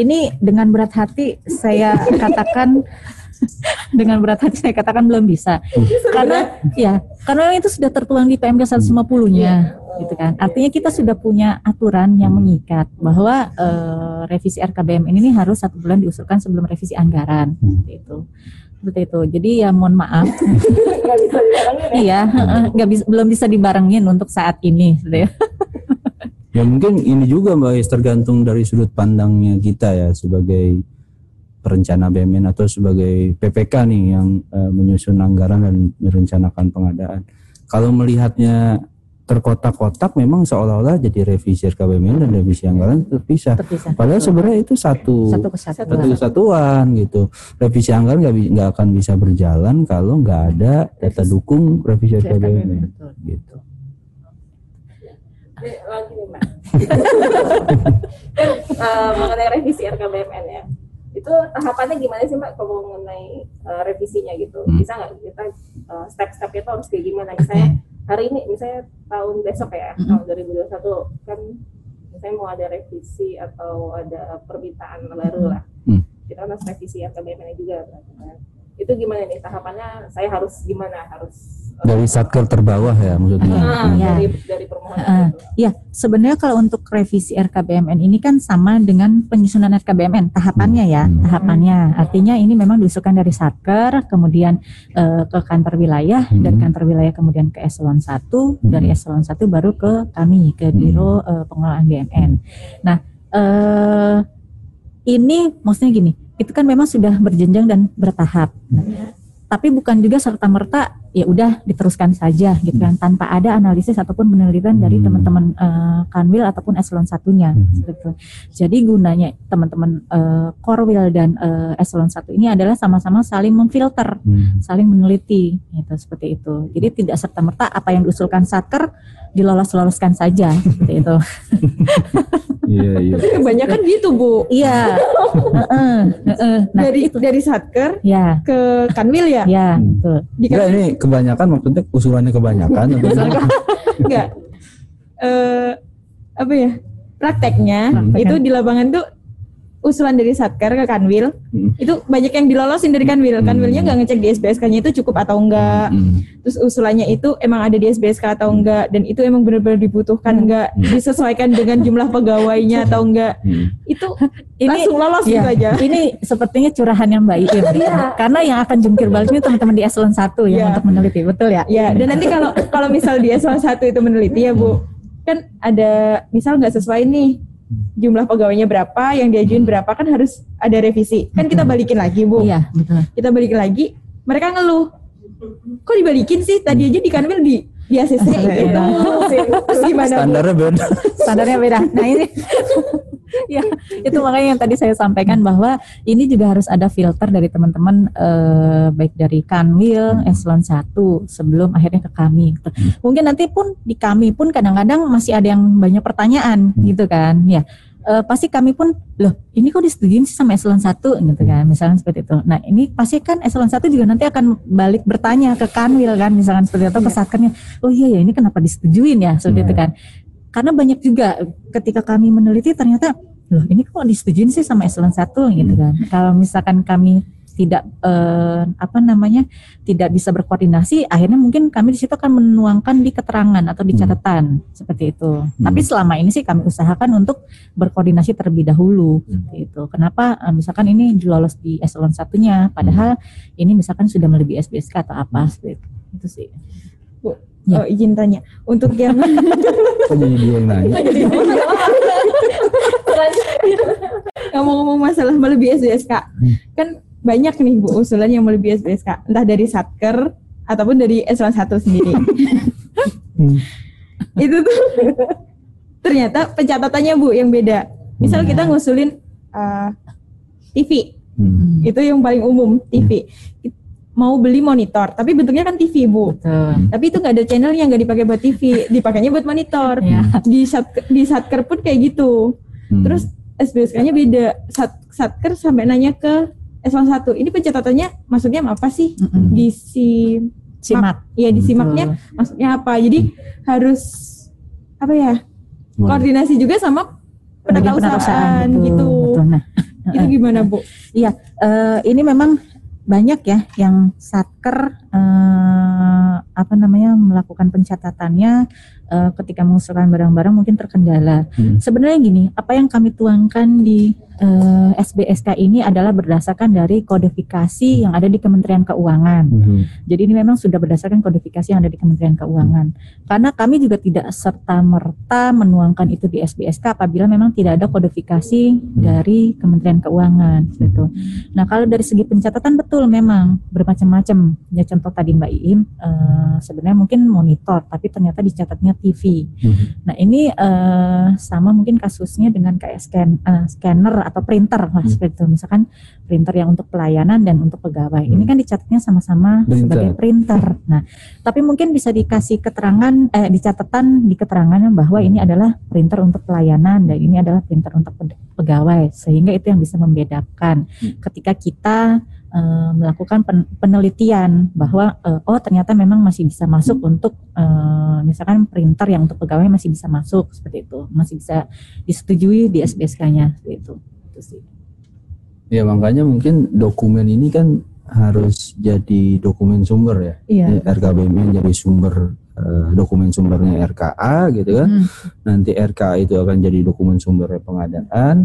Ini dengan berat hati saya katakan belum bisa. Karena itu sudah tertuang di PMK 150-nya. Gitu kan. Artinya kita sudah punya aturan yang mengikat bahwa revisi RKBMN ini harus 1 bulan diusulkan sebelum revisi anggaran, seperti itu. Jadi ya mohon maaf, belum bisa dibarengin untuk saat ini. Ya mungkin ini juga Mbak Is, tergantung dari sudut pandangnya kita ya sebagai perencana BMN atau sebagai PPK nih yang menyusun anggaran dan merencanakan pengadaan. Kalau melihatnya terkotak-kotak, memang seolah-olah jadi revisi RKBMN dan revisi anggaran terpisah. Padahal sebenarnya itu satu kesatuan gitu. Revisi anggaran nggak akan bisa berjalan kalau nggak ada data dukung revisi RKBMN gitu. Lagi nih Mbak, mengenai revisi RKBMN ya, itu tahapannya gimana sih Mbak kalau mengenai revisinya gitu? Bisa nggak kita step-stepnya itu harus kayak gimana? Misalnya hari ini, misalnya tahun besok ya, tahun 2021 kan misalnya mau ada revisi atau ada permintaan baru lah, kita harus revisi RKBMN juga kan? Itu gimana nih tahapannya, saya harus gimana? Harus dari satker terbawah ya maksudnya? Dari permohonan itu. Ya, sebenarnya kalau untuk revisi RKBMN ini kan sama dengan penyusunan RKBMN tahapannya ya, Artinya ini memang diusulkan dari satker, kemudian ke kantor wilayah, dari kantor wilayah kemudian ke eselon 1, dari eselon 1 baru ke kami, ke Biro Pengelolaan BMN. Nah, ini maksudnya gini, itu kan memang sudah berjenjang dan bertahap. Tapi bukan juga serta-merta ya udah diteruskan saja gitu kan, tanpa ada analisis ataupun penelitian dari teman-teman kanwil ataupun eselon satunya. Jadi gunanya teman-teman korwil dan eselon satu ini adalah sama-sama saling memfilter, saling meneliti gitu, seperti itu. Jadi tidak serta-merta apa yang diusulkan satker dilolos-loloskan saja seperti itu. Iya. Tapi kebanyakan gitu bu. Iya. Nah, dari satker ke kanwil ya. Iya. Betul. Enggak, ini kebanyakan maksudnya usulannya kebanyakan. Enggak. Apa ya? Prakteknya itu di lapangan tuh usulan dari satker ke kanwil itu banyak yang dilolosin dari kanwil. Kanwilnya nggak ngecek di SBSK-nya itu cukup atau enggak. Terus usulannya itu emang ada di SBSK atau enggak, dan itu emang benar-benar dibutuhkan enggak, disesuaikan dengan jumlah pegawainya atau enggak. Itu ini langsung lolos gitu aja. Ini sepertinya curahannya Mbak Iim. Karena yang akan jungkir baliknya teman-teman di eselon 1 yang untuk meneliti, betul ya? Iya, dan nanti kalau misal di eselon 1 itu meneliti ya, Bu. Kan ada misal nggak sesuai nih. Jumlah pegawainya berapa, yang diajuin berapa, kan harus ada revisi. Kan kita balikin lagi, Bu. Iya, betul. Kita balikin lagi, mereka ngeluh. Kok dibalikin sih? Tadi aja di kanwil ya sih gitu. Terus gimana? Standarnya beda. Standarnya beda. Nah ini ya itu makanya yang tadi saya sampaikan bahwa ini juga harus ada filter dari teman-teman baik dari Kanwil eselon 1 sebelum akhirnya ke kami. Mungkin nanti pun di kami pun kadang-kadang masih ada yang banyak pertanyaan gitu kan ya. Pasti kami pun loh ini kok disetujuin sih sama eselon 1 gitu kan misalkan seperti itu. Nah ini pasti kan eselon 1 juga nanti akan balik bertanya ke Kanwil kan misalkan seperti itu ke Satkernya. Oh iya ya ini kenapa disetujuin ya seperti itu kan. Karena banyak juga ketika kami meneliti ternyata loh ini kok disetujuin sih sama eselon 1 gitu kan. Kalau misalkan kami tidak tidak bisa berkoordinasi, akhirnya mungkin kami di situ akan menuangkan di keterangan atau di catatan seperti itu. Tapi selama ini sih kami usahakan untuk berkoordinasi terlebih dahulu gitu. Kenapa misalkan ini lolos di eselon satunya padahal ini misalkan sudah melebihi SBSK atau apa seperti itu sih. Bu, oh, izin tanya. Untuk yang ngomong-ngomong masalah melebihi SBSK, kan banyak nih Bu usulan yang melebihi SBSK, entah dari Satker ataupun dari eselon 1 sendiri. Itu tuh ternyata pencatatannya Bu yang beda. Misal kita ngusulin TV, itu yang paling umum TV. Mau beli monitor, tapi bentuknya kan TV Bu. Betul. Tapi itu nggak ada channel yang nggak dipakai buat TV, dipakainya buat monitor. Di Satker pun kayak gitu. Terus SBSK-nya beda. Satker sampai nanya ke eselon 1, ini pencatatannya maksudnya apa sih? Di SIMAK. Iya, di SIMAK-nya maksudnya apa? Jadi harus apa ya? Koordinasi juga sama penatausahaan gitu. Betul, nah. Itu gimana Bu? Iya, ini memang banyak ya yang Satker melakukan pencatatannya ketika mengusulkan barang-barang mungkin terkendala. Sebenarnya gini, apa yang kami tuangkan di SBSK ini adalah berdasarkan dari kodifikasi yang ada di Kementerian Keuangan. Jadi ini memang sudah berdasarkan kodifikasi yang ada di Kementerian Keuangan. Karena kami juga tidak serta-merta menuangkan itu di SBSK apabila memang tidak ada kodifikasi dari Kementerian Keuangan gitu. Nah, kalau dari segi pencatatan betul memang bermacam-macam. Ya contoh tadi Mbak Iim sebenarnya mungkin monitor tapi ternyata dicatatnya TV. Nah, ini sama mungkin kasusnya dengan kayak scanner atau printer lah seperti itu. Misalkan printer yang untuk pelayanan dan untuk pegawai. Ini kan dicatatnya sama-sama sebagai printer. Nah, tapi mungkin bisa dikasih keterangan di keterangannya bahwa ini adalah printer untuk pelayanan dan ini adalah printer untuk pegawai sehingga itu yang bisa membedakan ketika kita melakukan penelitian bahwa ternyata memang masih bisa masuk untuk misalkan printer yang untuk pegawai masih bisa masuk seperti itu, masih bisa disetujui di SBSK-nya seperti itu. Itu sih. Ya makanya mungkin dokumen ini kan harus jadi dokumen sumber ya. RKBMN jadi sumber dokumen sumbernya RKA gitu kan. Nanti RKA itu akan jadi dokumen sumbernya pengadaan.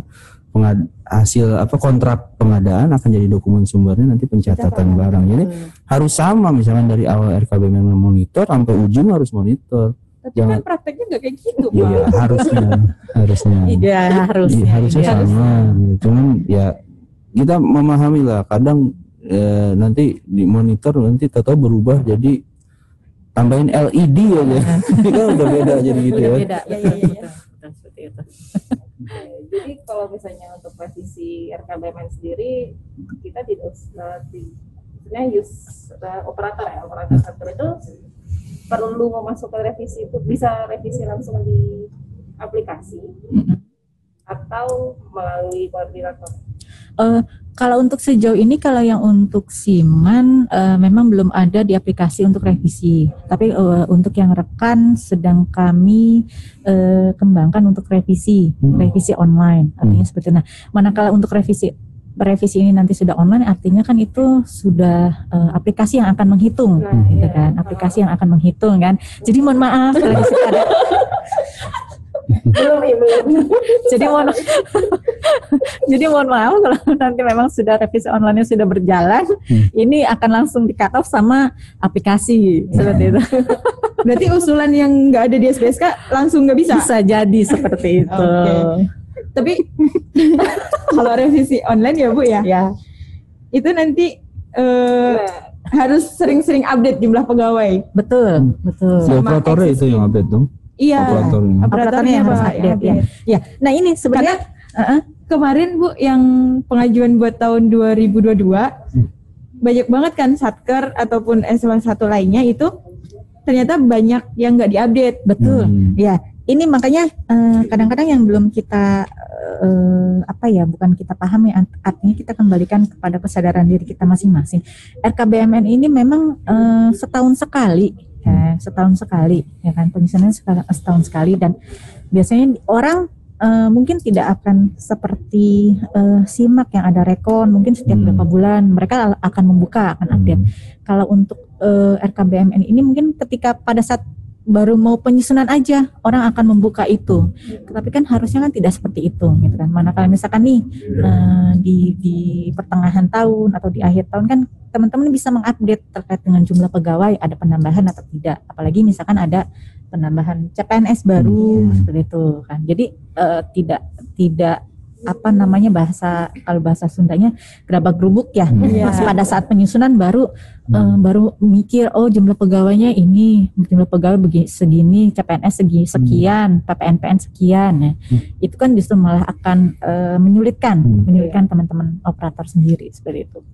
Hasil kontrak pengadaan akan jadi dokumen sumbernya nanti pencatatan barang. Jadi harus sama misalnya dari awal RKBMN monitor sampai ujung harus monitor. Tapi jangan, kan prakteknya nggak kayak gitu. Iya harusnya. Iya harusnya sama. Cuman ya kita memahami lah kadang nanti di monitor nanti tahu berubah jadi tambahin LED aja. Kita udah beda jadi gitu ya. Beda. Iya. Seperti itu. Jadi kalau misalnya untuk posisi RKBMN sendiri kita tidak operator Satker itu perlu memasukkan revisi itu bisa revisi langsung di aplikasi atau melalui koordinator. Kalau untuk sejauh ini, kalau yang untuk SIMAN memang belum ada di aplikasi untuk revisi. Tapi untuk yang Rekan sedang kami kembangkan untuk revisi online. Artinya seperti itu. Nah, manakala untuk revisi ini nanti sudah online, artinya kan itu sudah aplikasi yang akan menghitung, gitu kan? Aplikasi yang akan menghitung kan. Jadi mohon maaf kalau ada belum. Jadi mohon maaf kalau nanti memang sudah revisi online-nya sudah berjalan, ini akan langsung di cut off sama aplikasi seperti itu. Berarti usulan yang nggak ada di SBSK langsung nggak bisa? Bisa jadi seperti itu. Tapi kalau revisi online ya Bu ya? Itu nanti harus sering-sering update jumlah pegawai. Betul, betul. Operatornya itu yang update dong. Iya. Operatornya yang harus update. Ya. Ya. Nah ini sebenarnya kemarin Bu yang pengajuan buat tahun 2022 banyak banget kan satker ataupun S1 lainnya itu ternyata banyak yang nggak diupdate. Betul. Ya. Ini makanya kadang-kadang yang belum kita bukan kita pahami, artinya kita kembalikan kepada kesadaran diri kita masing-masing. RKBMN ini memang setahun sekali, ya, penyusunan setahun sekali, dan biasanya orang mungkin tidak akan seperti SIMAK yang ada rekon, mungkin setiap berapa bulan mereka akan membuka, akan update. Kalau untuk RKBMN ini mungkin ketika pada saat baru mau penyusunan aja orang akan membuka itu, tetapi kan harusnya kan tidak seperti itu, gitu kan? Manakala misalkan nih di pertengahan tahun atau di akhir tahun kan teman-teman bisa mengupdate terkait dengan jumlah pegawai, ada penambahan atau tidak, apalagi misalkan ada penambahan CPNS baru seperti itu kan. Jadi tidak apa namanya bahasa, kalau bahasa Sundanya gerabak-gerubuk ya. Pas pada saat penyusunan baru mikir, oh jumlah pegawainya ini, jumlah pegawai segini, CPNS sekian, PPNPN sekian. Ya. Itu kan justru malah akan menyulitkan teman-teman operator sendiri seperti itu.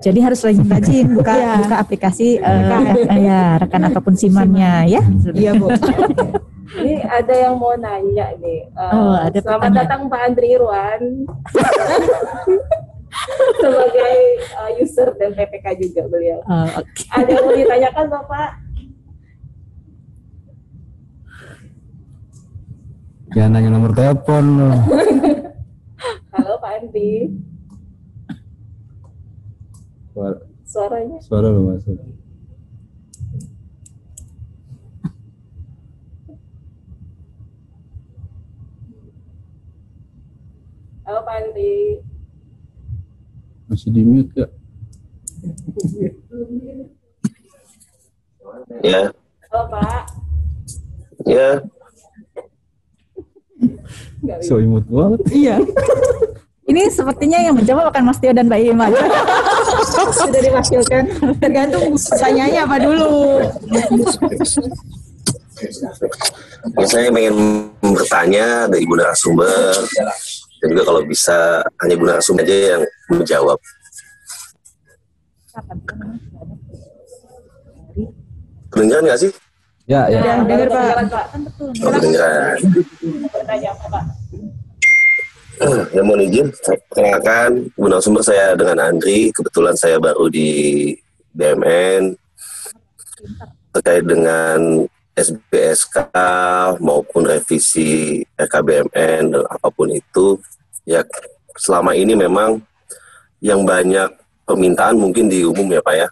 Jadi harus rajin-rajin buka aplikasi Rekan ataupun SIMAN-nya ya. Iya Bu. Ini ada yang mau nanya nih. Selamat datang Pak Andri Irwan. Sebagai user dan PPK juga beliau. Okay. Ada yang mau ditanyakan Bapak? Jangan nanya nomor telepon loh. Halo Pak Andri. Suaranya. Suara lo masuk. Halo Pak Andri. Masih di mute gak? Ya. Halo Pak. Ya. So imut banget. Iya. Ini sepertinya yang menjawab akan Mas Tio dan Mbak Iman. Sudah diwakilkan. Tergantung pertanyaannya apa dulu. Saya ingin bertanya dari Bu Narasumber. Dan juga kalau bisa hanya Bu Narasumber aja yang menjawab. Kedengaran nggak sih? Ya. Ya dengar Pak. Kedengaran. Bertanya apa Pak? Ya mohon izin, perkenalkan Bu Narasumber, saya dengan Andri. Kebetulan saya baru di BMN terkait dengan SBSK maupun revisi RKBMN dan apapun itu. Ya selama ini memang yang banyak permintaan mungkin di umum ya Pak ya.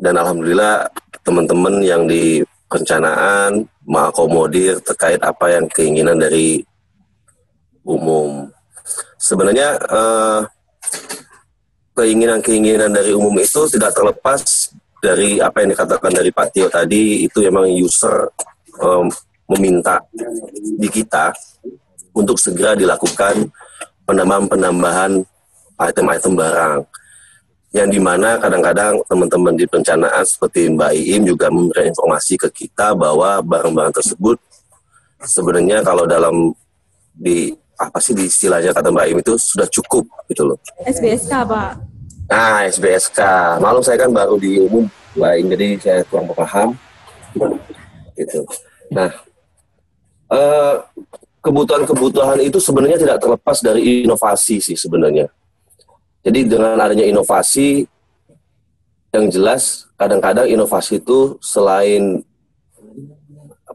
Dan alhamdulillah teman-teman yang di perencanaan mengakomodir terkait apa yang keinginan dari umum. Sebenarnya keinginan-keinginan dari umum itu tidak terlepas dari apa yang dikatakan dari Pak Tio tadi. Itu memang user meminta di kita untuk segera dilakukan penambahan-penambahan item-item barang, yang dimana kadang-kadang teman-teman di perencanaan seperti Mbak Iim juga memberikan informasi ke kita bahwa barang-barang tersebut sebenarnya kalau dalam di istilahnya kata Mbak Im itu sudah cukup gitu loh. SBSK Pak. Nah SBSK, maklum saya kan baru di umum Mbak Im jadi saya kurang paham gitu. Nah kebutuhan-kebutuhan itu sebenarnya tidak terlepas dari inovasi sih sebenarnya. Jadi dengan adanya inovasi yang jelas, kadang-kadang inovasi itu selain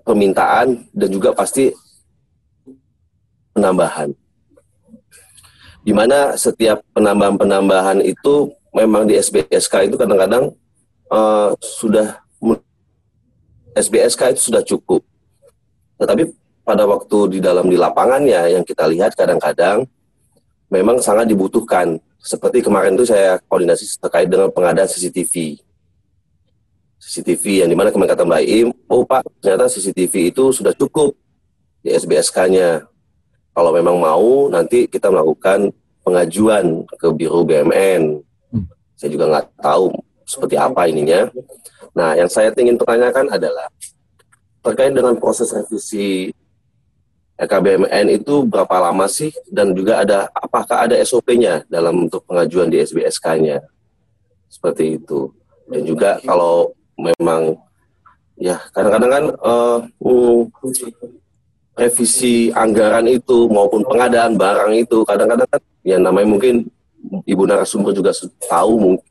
permintaan dan juga pasti penambahan, dimana setiap penambahan itu memang di SBSK itu kadang-kadang SBSK itu sudah cukup, tetapi pada waktu di lapangannya yang kita lihat kadang-kadang memang sangat dibutuhkan. Seperti kemarin itu saya koordinasi terkait dengan pengadaan CCTV yang dimana kemarin kata Mbak Im, oh Pak ternyata CCTV itu sudah cukup di SBSK-nya. Kalau memang mau, nanti kita melakukan pengajuan ke Biro BMN Saya juga nggak tahu seperti apa ininya. Nah, yang saya ingin pertanyakan adalah terkait dengan proses revisi RKBMN itu berapa lama sih, dan juga apakah ada SOP-nya dalam untuk pengajuan di SBSK-nya seperti itu. Dan juga kalau memang ya kadang-kadang kan revisi anggaran itu maupun pengadaan barang itu kadang-kadang kan ya namanya mungkin Ibu narasumber juga tahu mungkin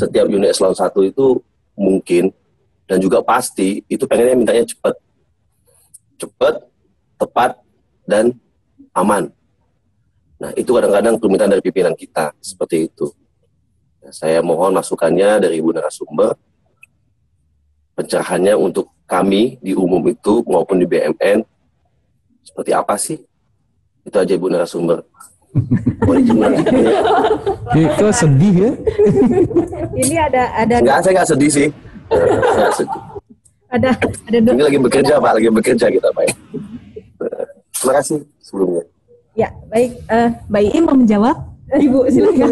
setiap unit eselon 1 itu mungkin dan juga pasti itu pengennya mintanya cepat, tepat, dan aman. Nah, itu kadang-kadang permintaan dari pimpinan kita seperti itu. Nah, saya mohon masukannya dari Ibu narasumber, pencerahannya untuk kami di umum itu maupun di BMN seperti apa sih? Itu aja Ibu narasumber. Itu sedih ya. Ini ada. Enggak, saya nggak sedih sih. Ada. Ini lagi bekerja Pak, lagi bekerja kita Pak. Terima kasih sebelumnya. Ya baik, Mbak Ii mau menjawab, Ibu silakan.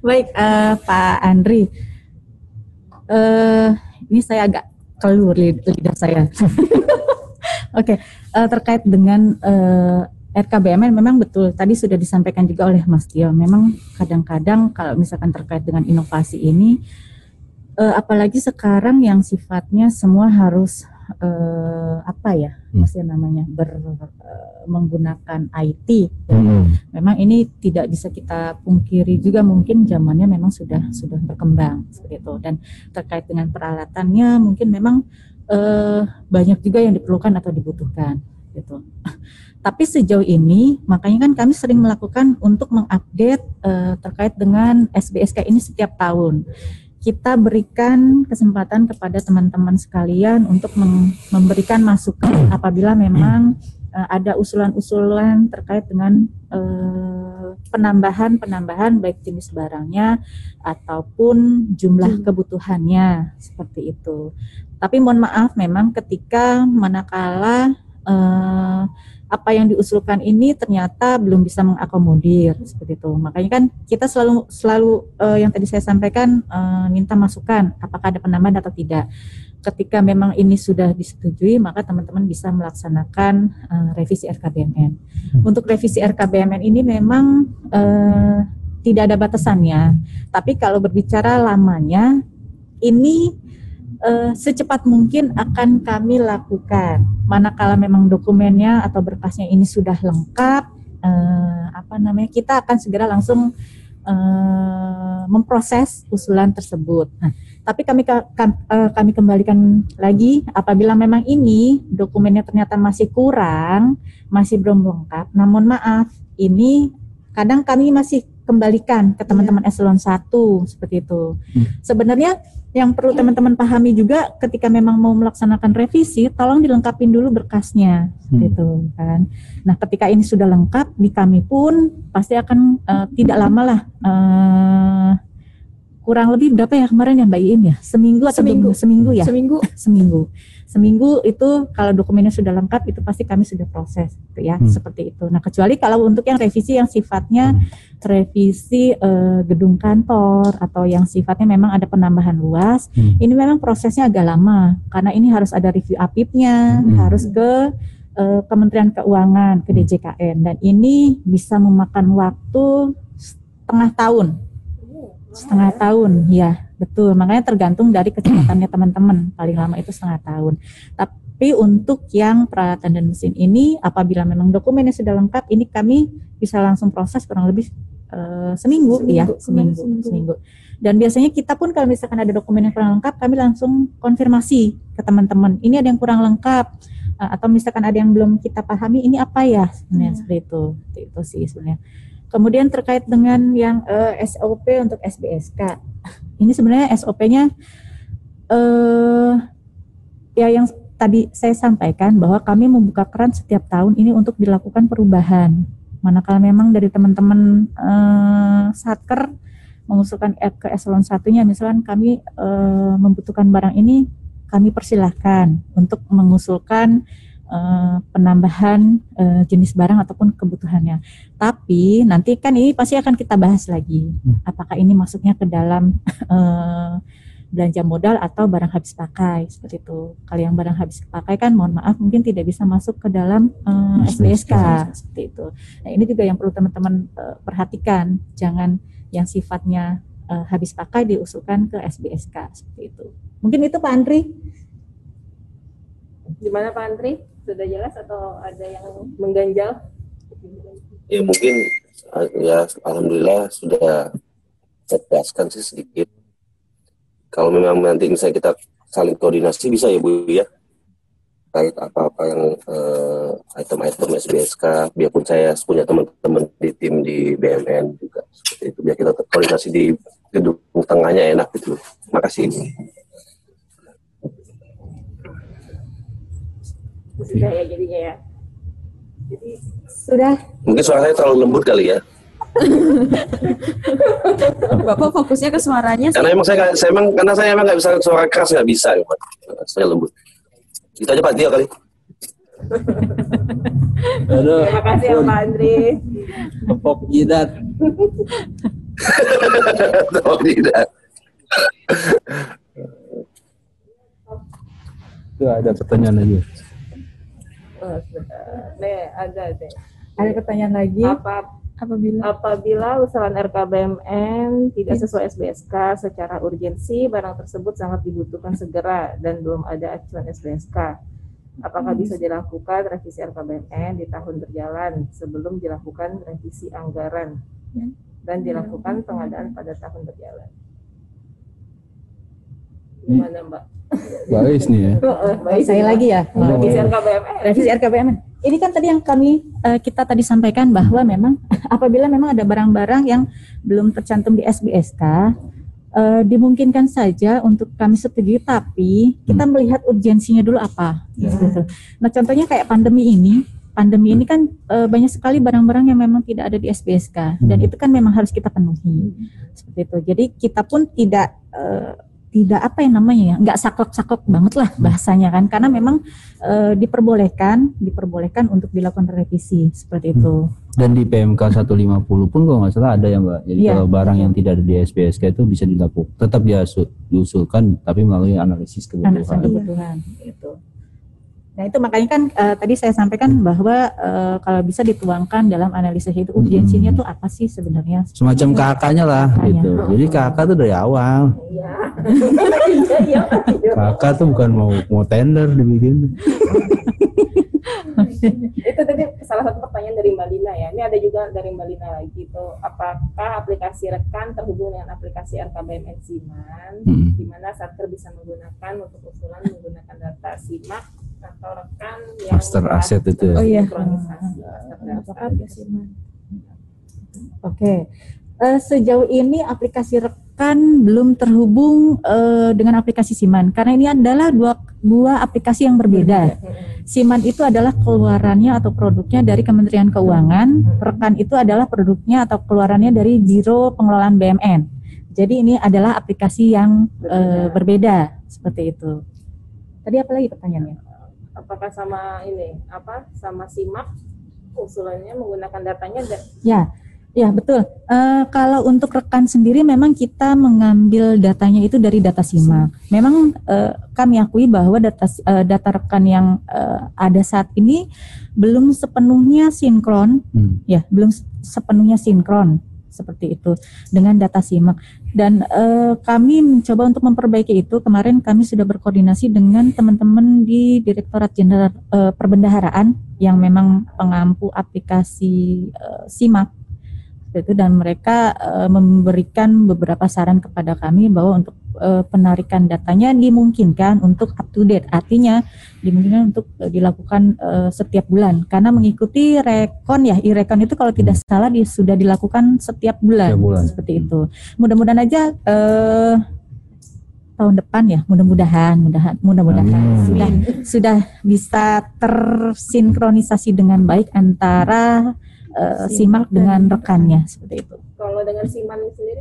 Baik Pak Andri, ini saya agak keluar lidah saya. Oke, terkait dengan RKBMN memang betul, tadi sudah disampaikan juga oleh Mas Tio, memang kadang-kadang kalau misalkan terkait dengan inovasi ini, apalagi sekarang yang sifatnya semua harus menggunakan IT. Memang ini tidak bisa kita pungkiri juga, mungkin zamannya memang sudah berkembang seperti itu, dan terkait dengan peralatannya mungkin memang banyak juga yang diperlukan atau dibutuhkan gitu. Tapi sejauh ini makanya kan kami sering melakukan untuk mengupdate terkait dengan SBSK ini setiap tahun. Kita berikan kesempatan kepada teman-teman sekalian untuk memberikan masukan apabila memang ada usulan-usulan terkait dengan penambahan baik jenis barangnya ataupun jumlah kebutuhannya seperti itu. Tapi mohon maaf memang ketika manakala apa yang diusulkan ini ternyata belum bisa mengakomodir seperti itu. Makanya kan kita selalu yang tadi saya sampaikan minta masukan apakah ada penambahan atau tidak. Ketika memang ini sudah disetujui maka teman-teman bisa melaksanakan revisi RKBMN. Untuk revisi RKBMN ini memang tidak ada batasannya. Tapi kalau berbicara lamanya ini secepat mungkin akan kami lakukan. Manakala memang dokumennya atau berkasnya ini sudah lengkap, kita akan segera langsung memproses usulan tersebut. Nah, tapi kami kembalikan lagi apabila memang ini dokumennya ternyata masih kurang, masih belum lengkap. Namun maaf, ini kadang kami masih kembalikan ke teman-teman eselon 1 seperti itu. Sebenarnya yang perlu teman-teman pahami juga ketika memang mau melaksanakan revisi, tolong dilengkapin dulu berkasnya seperti itu kan. Nah, ketika ini sudah lengkap di kami pun pasti akan tidak lama lah, kurang lebih berapa ya kemarin yang Mbak Iin ya? Seminggu itu kalau dokumennya sudah lengkap itu pasti kami sudah proses gitu ya, seperti itu. Nah, kecuali kalau untuk yang revisi yang sifatnya revisi gedung kantor atau yang sifatnya memang ada penambahan luas, ini memang prosesnya agak lama karena ini harus ada review APIP-nya, harus ke Kementerian Keuangan, ke DJKN, dan ini bisa memakan waktu setengah tahun ya betul, makanya tergantung dari kecepatannya teman-teman, paling lama itu setengah tahun. Tapi untuk yang peralatan dan mesin ini apabila memang dokumennya sudah lengkap ini kami bisa langsung proses kurang lebih seminggu. Dan biasanya kita pun kalau misalkan ada dokumen yang kurang lengkap kami langsung konfirmasi ke teman-teman ini ada yang kurang lengkap atau misalkan ada yang belum kita pahami ini apa ya sebenarnya seperti itu sih sebenarnya. Kemudian terkait dengan yang SOP untuk SBSK, ini sebenarnya SOP-nya ya yang tadi saya sampaikan bahwa kami membuka keran setiap tahun ini untuk dilakukan perubahan. Manakala memang dari teman-teman satker mengusulkan ke eselon satunya, misalkan kami membutuhkan barang ini, kami persilahkan untuk mengusulkan penambahan jenis barang ataupun kebutuhannya. Tapi nanti kan ini pasti akan kita bahas lagi, apakah ini masuknya ke dalam belanja modal atau barang habis pakai, seperti itu. Kalau yang barang habis pakai kan mohon maaf mungkin tidak bisa masuk ke dalam SBSK, seperti itu. Nah ini juga yang perlu teman-teman perhatikan, jangan yang sifatnya habis pakai diusulkan ke SBSK, seperti itu. Mungkin itu Pak Andri. Gimana Pak Andri? Sudah jelas atau ada yang mengganjal? Ya mungkin ya alhamdulillah sudah terjelaskan sih sedikit. Kalau memang nanti misalnya kita saling koordinasi bisa ya Bu ya, kait apa-apa yang item-item SBSK, biarpun saya punya teman-teman di tim di BMN juga seperti itu, biar kita koordinasi di gedung tengahnya enak gitu. Makasih. Sudah ya jadinya ya. Jadi sudah. Mungkin suaranya terlalu lembut kali ya. Bapak fokusnya ke suaranya. Karena emang saya nggak bisa suara keras, nggak bisa. Saya lembut. Itu aja Pak Tio kali. Terima kasih ya Pak Andri. Tepok jidat. Tepok jidat. Itu ada pertanyaan lagi. Oh, nih, ada pertanyaan lagi. Apabila usulan RKBMN tidak sesuai SBSK secara urgensi, barang tersebut sangat dibutuhkan segera dan belum ada acuan SBSK. Apakah bisa dilakukan revisi RKBMN di tahun berjalan sebelum dilakukan revisi anggaran dan dilakukan pengadaan pada tahun berjalan? Gimana Mbak? Baik nih ya. Baik saya lagi ya. Revisi RKBMN. Revisi RKBMN. Ini kan tadi yang kita tadi sampaikan bahwa memang apabila memang ada barang-barang yang belum tercantum di SBSK, dimungkinkan saja untuk kami setujui, tapi kita melihat urgensinya dulu apa. Gitu. Nah contohnya kayak pandemi ini kan banyak sekali barang-barang yang memang tidak ada di SBSK, dan itu kan memang harus kita penuhi seperti itu. Jadi kita pun tidak apa yang namanya ya, nggak saklek-saklek banget lah bahasanya kan, karena memang diperbolehkan untuk dilakukan revisi seperti itu. Dan di PMK 150 pun kalau nggak salah ada ya Mbak, jadi kalau barang yang tidak ada di SBSK itu bisa dilakukan, tetap diusulkan tapi melalui analisis kebutuhan. Gitu. Nah itu makanya kan tadi saya sampaikan bahwa kalau bisa dituangkan dalam analisis itu urgensinya tuh apa sih sebenarnya? Semacam KK-nya lah gitu. Jadi KK tuh dari awal. Iya. KK tuh bukan mau tender dibikin. Itu tadi salah satu pertanyaan dari Mbak Lina ya. Ini ada juga dari Mbak Lina lagi tuh. Apakah aplikasi Rekan terhubung dengan aplikasi RKBMN SIMAN, di mana satker bisa menggunakan untuk usulan menggunakan data SIMAK atau Rekan yang master aset itu ya. Oh iya. Oke. Sejauh ini aplikasi Rekan belum terhubung dengan aplikasi SIMAN karena ini adalah dua aplikasi yang berbeda. SIMAN itu adalah keluarannya atau produknya dari Kementerian Keuangan, Rekan itu adalah produknya atau keluarannya dari Biro Pengelolaan BMN. Jadi ini adalah aplikasi yang berbeda seperti itu. Tadi apa lagi pertanyaannya? Apakah sama SIMAK usulannya menggunakan datanya? Ya betul. Kalau untuk Rekan sendiri memang kita mengambil datanya itu dari data SIMAK. Memang kami akui bahwa data Rekan yang ada saat ini belum sepenuhnya sinkron, seperti itu dengan data SIMAK, dan kami mencoba untuk memperbaiki itu. Kemarin kami sudah berkoordinasi dengan teman-teman di Direktorat Jenderal Perbendaharaan yang memang pengampu aplikasi SIMAK itu, dan mereka memberikan beberapa saran kepada kami bahwa untuk penarikan datanya dimungkinkan untuk up to date, artinya dimungkinkan untuk dilakukan setiap bulan karena mengikuti rekon ya, e-rekon itu kalau tidak salah sudah dilakukan setiap bulan. Seperti itu. Mudah-mudahan aja tahun depan ya, mudah-mudahan sudah bisa tersinkronisasi dengan baik antara SIMAK dengan Rekannya seperti itu. Kalau dengan SIMAN sendiri?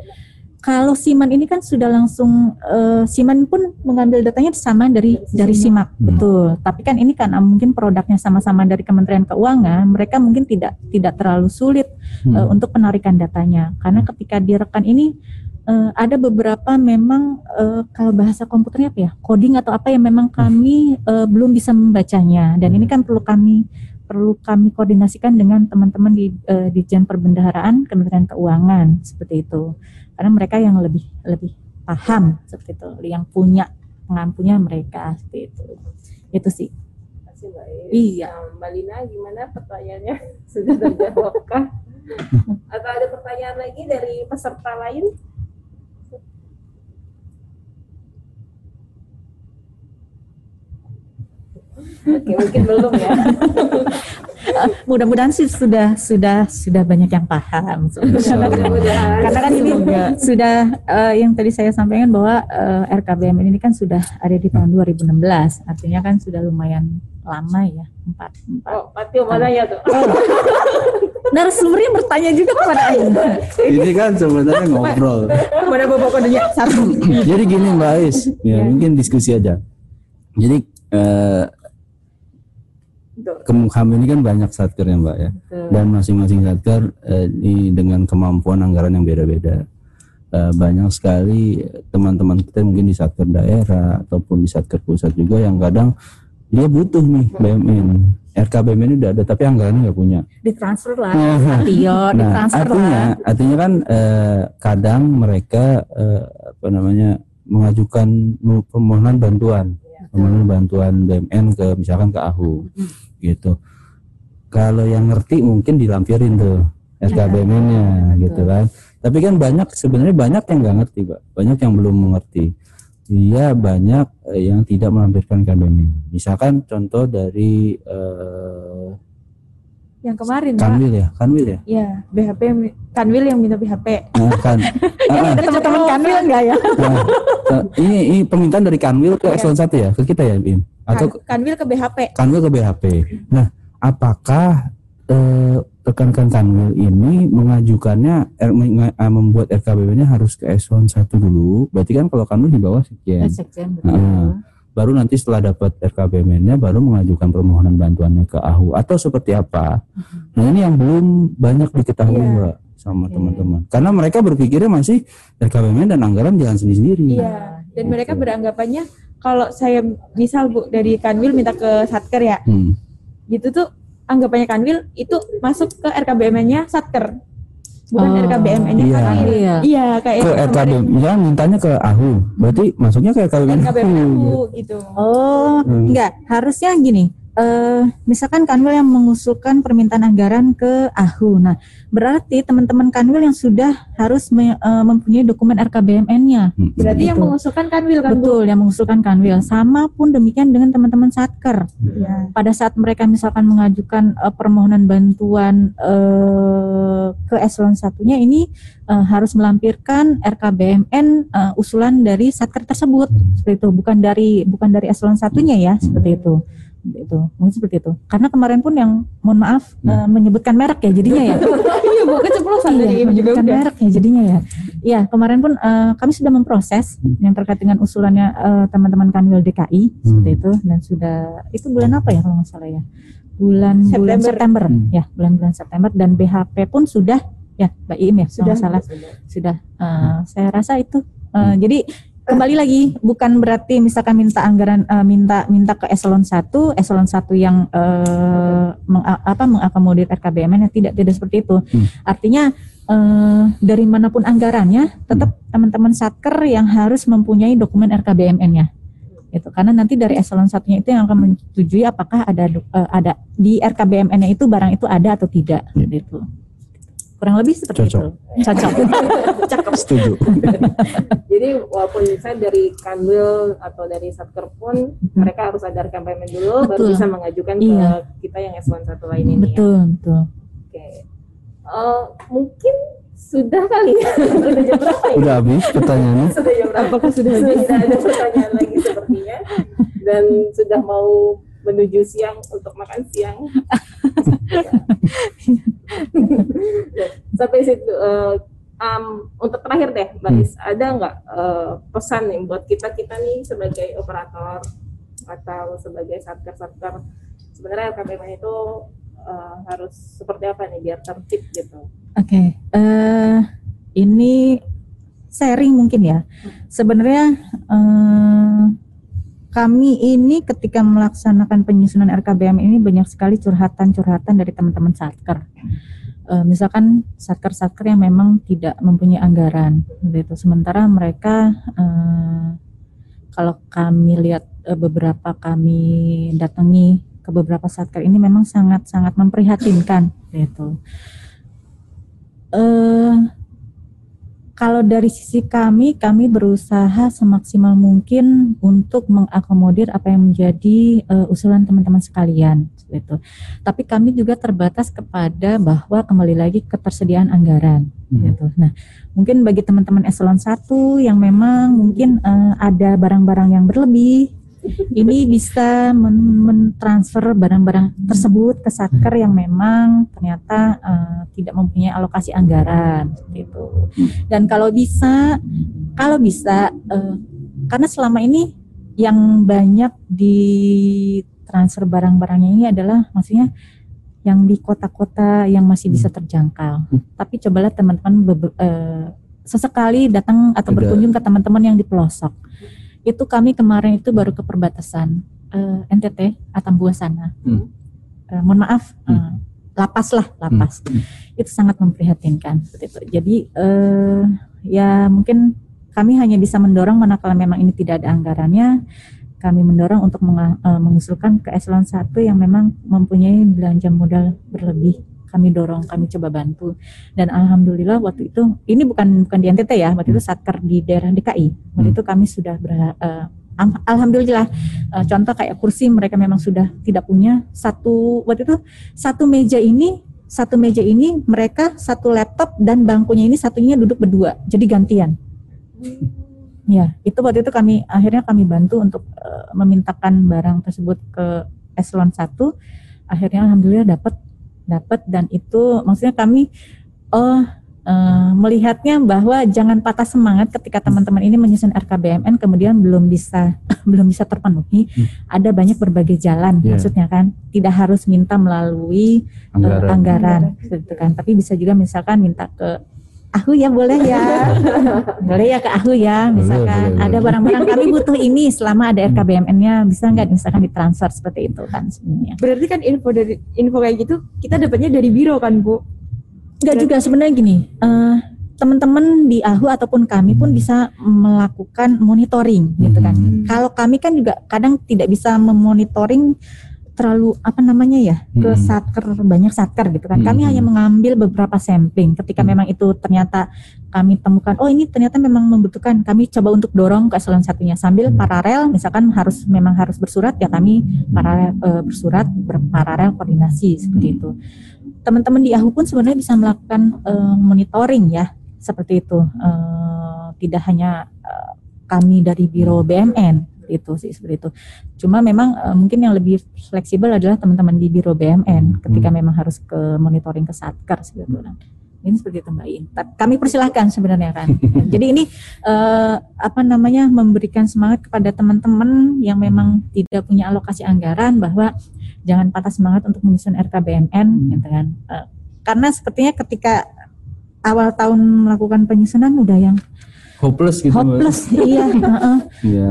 Kalau SIMAN ini kan sudah langsung SIMAN pun mengambil datanya sama dari SIMAK, betul. Tapi kan ini karena mungkin produknya sama-sama dari Kementerian Keuangan, mereka mungkin tidak terlalu sulit untuk penarikan datanya. Karena ketika direkan ini ada beberapa memang kalau bahasa komputernya apa ya, coding atau apa yang memang kami belum bisa membacanya. Dan ini kan perlu kami koordinasikan dengan teman-teman di Ditjen Perbendaharaan Kementerian Keuangan seperti itu, karena mereka yang lebih paham seperti itu, yang punya pengampunya mereka seperti itu. Itu sih. Terima kasih, Mbak Is. Iya. Mbak Lina, gimana pertanyaannya? Sudah terjawabkah? Atau ada pertanyaan lagi dari peserta lain? Oke, mungkin belum ya. Mudah-mudahan sih sudah banyak yang paham. Karena kan ini sudah yang tadi saya sampaikan bahwa RKBMN ini kan sudah ada di tahun 2016, artinya kan sudah lumayan lama ya, 4. Oh, Patio mana ya tuh? Narasumbernya bertanya juga kepada Anda. Ini kan sebenarnya ngobrol. Kepada Bapak kodenya satu. Jadi gini Mbak Ais, ya, mungkin diskusi aja. Jadi Kemham ini kan banyak satkernya Mbak ya. Betul. Dan masing-masing satker ini dengan kemampuan anggaran yang beda-beda. Banyak sekali teman-teman kita mungkin di satker daerah ataupun di satker pusat juga yang kadang dia butuh nih BMN. RKBMN udah ada tapi anggarannya nggak punya. Ditransfer lah. Artinya kan kadang mereka mengajukan permohonan bantuan. BMN ke misalkan ke AHU gitu. Kalau yang ngerti mungkin dilampirin tuh SKBMN-nya gitu kan. Tapi kan sebenarnya banyak yang nggak ngerti, Pak. Banyak yang belum mengerti. Dia banyak yang tidak melampirkan KBMN. Misalkan contoh dari yang kemarin Kanwil ya? Iya, BHP Kanwil yang minta BHP. Nah, ini ada teman-teman Kanwil enggak ya? Nah, ini permintaan dari Kanwil ke Eselon 1 ya, ke kita ya, Bim. Atau Kanwil ke BHP. Kanwil ke BHP. Nah, apakah rekan-rekan Kanwil ini mengajukannya membuat RKBB-nya harus ke Eselon 1 dulu? Berarti kan kalau Kanwil di bawah sekian. Baru nanti setelah dapat RKBMN-nya baru mengajukan permohonan bantuannya ke AHU atau seperti apa. Nah ini yang belum banyak diketahui Mbak sama teman-teman. Karena mereka berpikirnya masih RKBMN dan anggaran jalan sendiri-sendiri. Iya. Dan mereka beranggapannya kalau saya misal Bu dari Kanwil minta ke Satker ya, gitu tuh anggapannya Kanwil itu masuk ke RKBMN-nya Satker. Bukan RKBMN-nya kan? Iya, kayak ke RKBMN. Ya, mintanya ke AHU. Berarti masuknya ke RKBMN. AHU gitu. Oh, enggak. Harusnya gini. Misalkan Kanwil yang mengusulkan permintaan anggaran ke AHU. Nah, berarti teman-teman Kanwil yang sudah harus mempunyai dokumen RKBMN-nya. Berarti yang mengusulkan Kanwil kan? Betul, yang mengusulkan Kanwil. Sama pun demikian dengan teman-teman Satker. Pada saat mereka misalkan mengajukan permohonan bantuan ke eselon satunya ini harus melampirkan RKBMN usulan dari Satker tersebut. Seperti itu, bukan dari eselon satunya ya, seperti itu. Itu mungkin seperti itu karena kemarin pun yang mohon maaf menyebutkan merek ya jadinya ya iya Bu keceplosan dari ibu juga merek ya jadinya ya iya kemarin pun kami sudah memproses yang terkait dengan usulannya teman-teman Kanwil DKI seperti itu dan sudah itu bulan apa ya kalau nggak salah ya bulan September ya bulan September dan BHP pun sudah ya Mbak Iim ya sudah saya rasa itu jadi kembali lagi bukan berarti misalkan minta anggaran minta ke eselon 1 yang mengakomodir RKBMN yang tidak seperti itu. Artinya dari manapun anggarannya tetap teman-teman satker yang harus mempunyai dokumen RKBMN-nya. Itu karena nanti dari eselon satunya itu yang akan menyetujui apakah ada di RKBMN-nya itu barang itu ada atau tidak gitu. Kurang lebih seperti itu. Cocok. Cakep. Setuju. Jadi walaupun saya dari Kanwil atau dari Satker pun mereka harus ada RKBMN dulu baru bisa mengajukan ke kita yang eselon 1 lain ini. Betul. Oke. Mungkin sudah kali ya. Sudah jam berapa ya? Sudah habis pertanyaannya. Sudah jam berapa? Apakah sudah habis? Sudah ada pertanyaan lagi sepertinya. Dan sudah mau menuju siang untuk makan siang. Sampai situ Untuk terakhir deh, Mbak Is, ada nggak pesan nih buat kita nih sebagai operator atau sebagai satker? Sebenarnya LKBMN itu harus seperti apa nih biar tertib gitu? Oke, ini sharing mungkin ya. Sebenarnya kami ini ketika melaksanakan penyusunan RKBMN ini banyak sekali curhatan dari teman-teman satker. Misalkan satker-satker yang memang tidak mempunyai anggaran, gitu. Sementara mereka kalau kami lihat beberapa kami datangi ke beberapa satker ini memang sangat memprihatinkan, gitu. Kalau dari sisi kami berusaha semaksimal mungkin untuk mengakomodir apa yang menjadi usulan teman-teman sekalian, gitu. Tapi kami juga terbatas kepada bahwa kembali lagi ketersediaan anggaran, gitu. Nah, mungkin bagi teman-teman eselon 1 yang memang mungkin ada barang-barang yang berlebih, ini bisa mentransfer barang-barang tersebut ke satker yang memang ternyata tidak mempunyai alokasi anggaran, gitu. Dan kalau bisa karena selama ini yang banyak ditransfer barang-barangnya ini adalah maksudnya yang di kota-kota yang masih bisa terjangkau. Tapi cobalah teman-teman sesekali datang atau berkunjung ke teman-teman yang di pelosok. Itu kami kemarin itu baru ke perbatasan NTT Atambua sana, mohon maaf, lapas, itu sangat memprihatinkan seperti itu. Jadi ya mungkin kami hanya bisa mendorong manakala memang ini tidak ada anggarannya, kami mendorong untuk mengusulkan ke eselon 1 yang memang mempunyai belanja modal berlebih. Kami dorong, kami coba bantu, dan alhamdulillah waktu itu, ini bukan di NTT ya, waktu itu satker di daerah DKI, waktu itu kami sudah alhamdulillah, contoh kayak kursi mereka memang sudah tidak punya, satu meja ini mereka satu laptop dan bangkunya ini satunya duduk berdua, jadi gantian. Ya, itu waktu itu akhirnya kami bantu untuk memintakan barang tersebut ke eselon 1, akhirnya alhamdulillah dapat dan itu maksudnya kami melihatnya bahwa jangan patah semangat ketika teman-teman ini menyusun RKBMN kemudian belum bisa terpenuhi, ada banyak berbagai jalan, maksudnya kan tidak harus minta melalui anggaran gitu kan, tapi bisa juga misalkan minta ke AHU ya, boleh ya ke AHU ya, misalkan ada barang-barang kami butuh ini selama ada RKBMN-nya bisa nggak misalkan ditransfer seperti itu kan sebenarnya. Berarti kan info kayak gitu kita dapatnya dari biro kan Bu? Nggak juga sebenarnya gini, teman-teman di AHU ataupun kami pun bisa melakukan monitoring gitu kan. Kalau kami kan juga kadang tidak bisa memonitoring terlalu ke satker, banyak satker gitu kan. Kami hanya mengambil beberapa sampling ketika memang itu ternyata kami temukan, oh ini ternyata memang membutuhkan, kami coba untuk dorong ke eselon satunya sambil paralel misalkan harus bersurat ya, kami paralel berparalel koordinasi seperti itu. Teman-teman di AHU pun sebenarnya bisa melakukan monitoring ya seperti itu, tidak hanya kami dari Biro BMN itu sih seperti itu. Cuma memang mungkin yang lebih fleksibel adalah teman-teman di Biro BMN ketika memang harus ke monitoring ke satker sebetulnya. Ini seperti itu Mbak In. Kami persilahkan sebenarnya kan. Jadi ini memberikan semangat kepada teman-teman yang memang tidak punya alokasi anggaran bahwa jangan patah semangat untuk menyusun RKBMN gitu kan. Karena sepertinya ketika awal tahun melakukan penyusunan udah yang hopeless gitu. Hopeless, iya.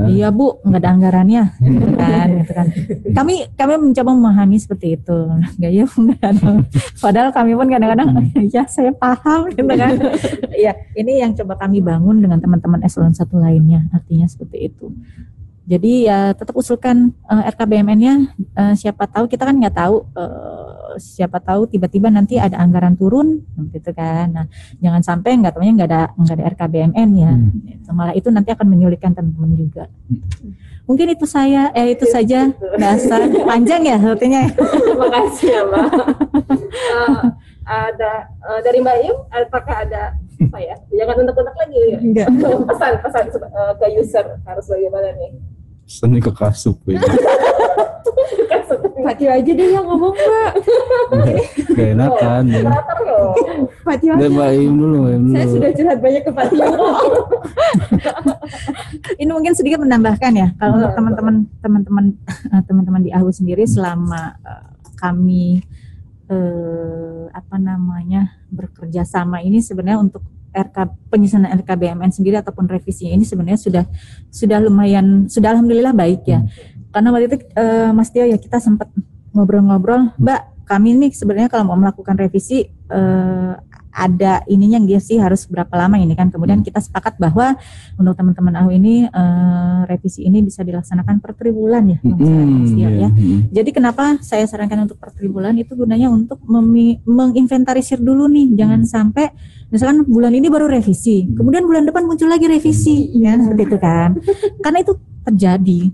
Iya Bu, nggak ada anggarannya, gitu kan. Kami mencoba memahami seperti itu. Nggak ya, padahal kami pun kadang-kadang, ya saya paham, gitu kan. Iya, ini yang coba kami bangun dengan teman-teman eselon 1 lainnya, artinya seperti itu. Jadi ya tetap usulkan RKBMN-nya, siapa tahu kita kan nggak tahu, siapa tahu tiba-tiba nanti ada anggaran turun, gitu kan. Nah, jangan sampai nggak ada RKBMN ya. Malah itu nanti akan menyulitkan teman-teman juga. Mungkin itu saja dasar panjang ya artinya. Terima kasih ya Mbak. Dari Mbak Im, apakah ada apa ya? Jangan untek-untek lagi ya. Pesan ke user harus bagaimana nih? Pesannya ke Kasub ya. Kasub. Hati aja deh yang ngomong Mbak. Gak enakan. Pak Tio. Mbak Im dulu. Saya sudah curhat banyak ke Pak Tio. Ini mungkin sedikit menambahkan ya, kalau untuk teman-teman di AHU sendiri selama kami bekerja sama ini sebenarnya untuk penyusunan RKBMN sendiri ataupun revisinya ini sebenarnya sudah alhamdulillah baik ya. Karena waktu itu Mas Tio ya kita sempat ngobrol-ngobrol, Mbak, kami ini sebenarnya kalau mau melakukan revisi ada ininya nggak sih, harus berapa lama ini kan. Kemudian kita sepakat bahwa untuk teman-teman AHU ini revisi ini bisa dilaksanakan per triwulan ya, ya. Jadi kenapa saya sarankan untuk per triwulan itu gunanya untuk menginventarisir dulu nih, jangan sampai misalkan bulan ini baru revisi, kemudian bulan depan muncul lagi revisi, ya seperti itu kan. Karena itu terjadi,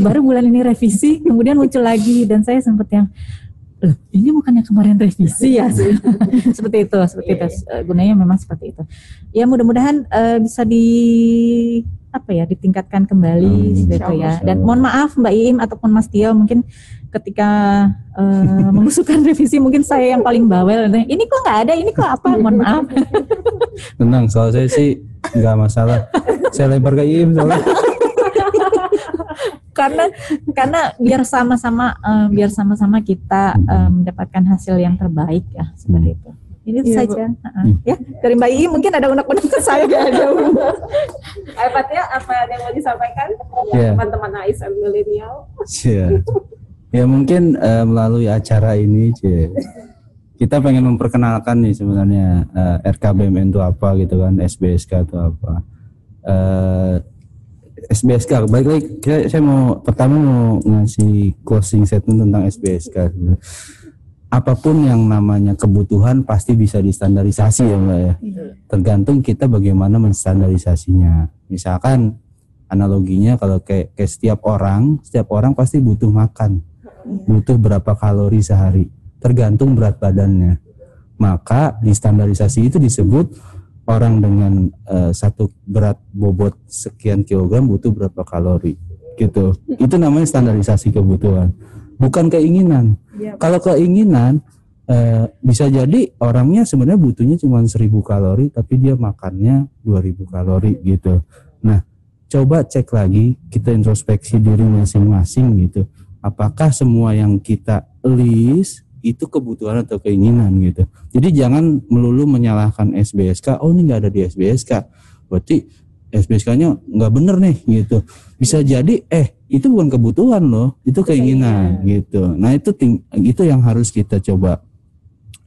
baru bulan ini revisi, kemudian muncul lagi, dan saya sempat yang, ini bukannya kemarin revisi ya, seperti itu, gunanya memang seperti itu. Ya mudah-mudahan bisa ditingkatkan kembali seperti itu ya. Dan mohon maaf Mbak Iim ataupun Mas Tio, mungkin ketika mengusulkan revisi mungkin saya yang paling bawel. Ini kok nggak ada, ini kok apa? Mohon maaf. Tenang, soal saya sih nggak masalah. Saya lempar ke Iim soalnya. Karena biar sama-sama kita mendapatkan hasil yang terbaik ya, seperti itu. Ini ya, saja. Ya, dari Mbak Ii mungkin ada unek-unek ke saya. Ayo Pak Tio, apa yang mau disampaikan teman-teman AIS and milenial? Ya mungkin melalui acara ini kita pengen memperkenalkan nih sebenarnya RKBMN itu apa gitu kan, SBSK itu apa. SBSK, baik-baik saya mau ngasih closing statement tentang SBSK. Apapun yang namanya kebutuhan pasti bisa distandarisasi ya Mbak ya. Tergantung kita bagaimana menstandarisasinya. Misalkan analoginya kalau kayak setiap orang pasti butuh makan. Butuh berapa kalori sehari, tergantung berat badannya. Maka distandarisasi itu disebut orang dengan satu berat bobot sekian kilogram butuh berapa kalori gitu. Itu namanya standarisasi kebutuhan. Bukan keinginan. Ya, kalau keinginan bisa jadi orangnya sebenarnya butuhnya cuma 1000 kalori tapi dia makannya 2000 kalori gitu. Nah, coba cek lagi, kita introspeksi diri masing-masing gitu. Apakah semua yang kita list itu kebutuhan atau keinginan gitu. Jadi jangan melulu menyalahkan SBSK, oh ini nggak ada di SBSK. Berarti SBSK-nya nggak bener nih gitu. Bisa jadi itu bukan kebutuhan loh, itu keinginan gitu. Nah itu yang harus kita coba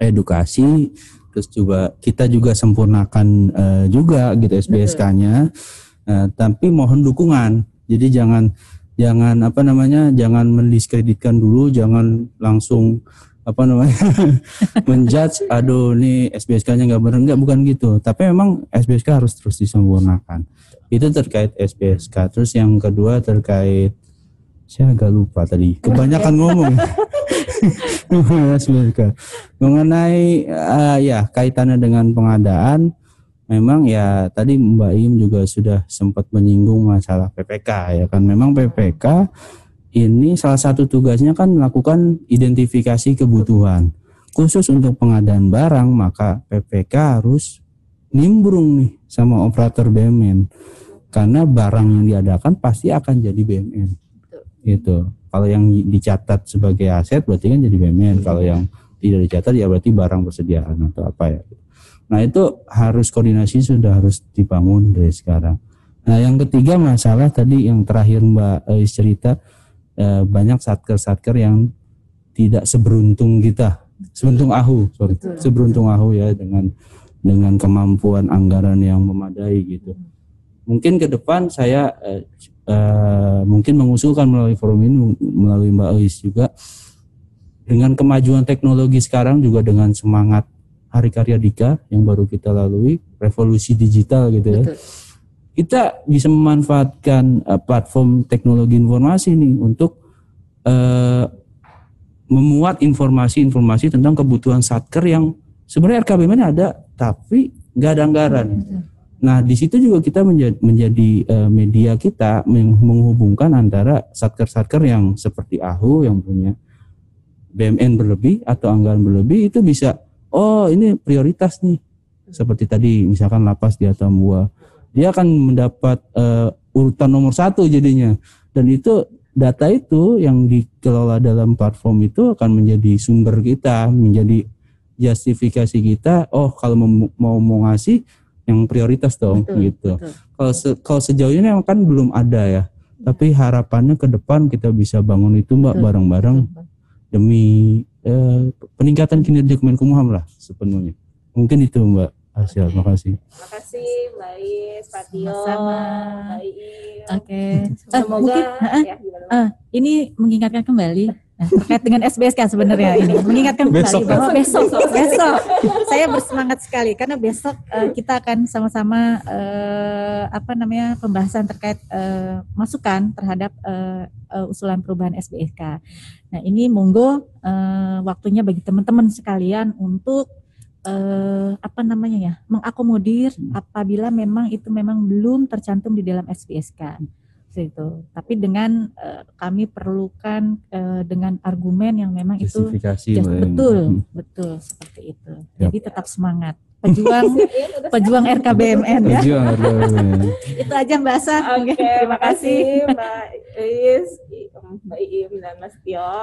edukasi, terus coba kita juga sempurnakan juga gitu SBSK-nya. Tapi mohon dukungan. Jadi jangan mendiskreditkan dulu, jangan langsung menjudge, aduh nih SBSK-nya nggak bener, nggak, bukan gitu. Tapi memang SBSK harus terus disempurnakan. Itu terkait SBSK. Terus yang kedua terkait, saya agak lupa tadi, kebanyakan ngomong SBSK. Mengenai kaitannya dengan pengadaan, memang ya tadi Mbak Im juga sudah sempat menyinggung masalah PPK ya kan. Memang PPK ini salah satu tugasnya kan melakukan identifikasi kebutuhan. Khusus untuk pengadaan barang, maka PPK harus nimbrung nih sama operator BMN. Karena barang yang diadakan pasti akan jadi BMN. Gitu. Kalau yang dicatat sebagai aset berarti kan jadi BMN. Kalau yang tidak dicatat ya berarti barang persediaan atau apa ya. Nah itu harus koordinasi sudah harus dibangun dari sekarang. Nah yang ketiga masalah tadi yang terakhir Mbak Eis cerita, banyak satker-satker yang tidak seberuntung AHU ya dengan kemampuan anggaran yang memadai gitu. Mungkin ke depan saya mungkin mengusulkan melalui forum ini, melalui Mbak Eis juga, dengan kemajuan teknologi sekarang juga dengan semangat Hari Karya Dika yang baru kita lalui, revolusi digital gitu ya. Betul. Kita bisa memanfaatkan platform teknologi informasi ini untuk memuat informasi-informasi tentang kebutuhan satker yang sebenarnya RKBMN ada tapi nggak ada anggaran. Nah di situ juga kita menjadi media kita menghubungkan antara satker-satker yang seperti AHU yang punya BMN berlebih atau anggaran berlebih itu bisa, oh ini prioritas nih. Seperti tadi misalkan lapas di Atambua, dia akan mendapat urutan nomor 1 jadinya. Dan itu data itu yang dikelola dalam platform itu akan menjadi sumber kita, menjadi justifikasi kita. Oh kalau mau ngasih yang prioritas dong, betul, gitu. Kalau sejauh ini kan belum ada ya. Tapi harapannya ke depan kita bisa bangun itu Mbak bareng-bareng demi peningkatan kinerja Kemenkumham lah sepenuhnya. Mungkin itu Mbak. Asyik, makasih. Makasih Mbak Iis, Pak Tio, Mbak Iis. Oke. Semoga ya, ini mengingatkan kembali terkait dengan SBSK sebenarnya ini. Mengingatkan kembali bahwa besok saya bersemangat sekali karena besok kita akan sama-sama pembahasan terkait masukan terhadap usulan perubahan SBSK. Nah, ini monggo waktunya bagi teman-teman sekalian untuk mengakomodir apabila memang itu memang belum tercantum di dalam SBSK itu. Tapi dengan kami perlukan dengan argumen yang memang itu betul seperti itu. Yep. Jadi tetap semangat. Pejuang RKBMN ya. Itu aja Mbak Asa. Oke, terima kasih Mbak Iis, Mbak Iim dan Mas Tio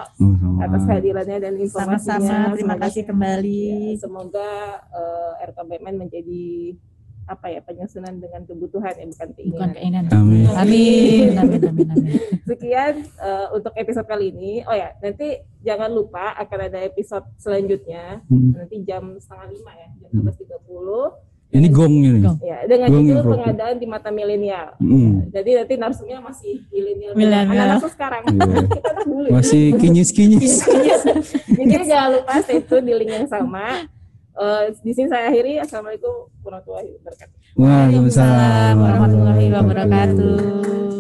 atas hadirannya dan informasinya. Sama-sama, terima kasih kembali. Ya, semoga RKBMN menjadi penyusunan dengan kebutuhan bukan keinginan. Amin. Sekian untuk episode kali ini. Oh ya, nanti jangan lupa akan ada episode selanjutnya nanti jam 4:30 ya, jam 16:30. Ini gongnya nih. Ya, dengan judul pengadaan di mata milenial. Jadi nanti narasumbernya masih milenial. Anak-anak sekarang. Kita dulu. Masih kinyis-kinyis. Jadi jangan lupa stay tune di link yang sama. Di sini saya akhiri. Assalamualaikum warahmatullahi wabarakatuh. Waalaikumsalam warahmatullahi wabarakatuh.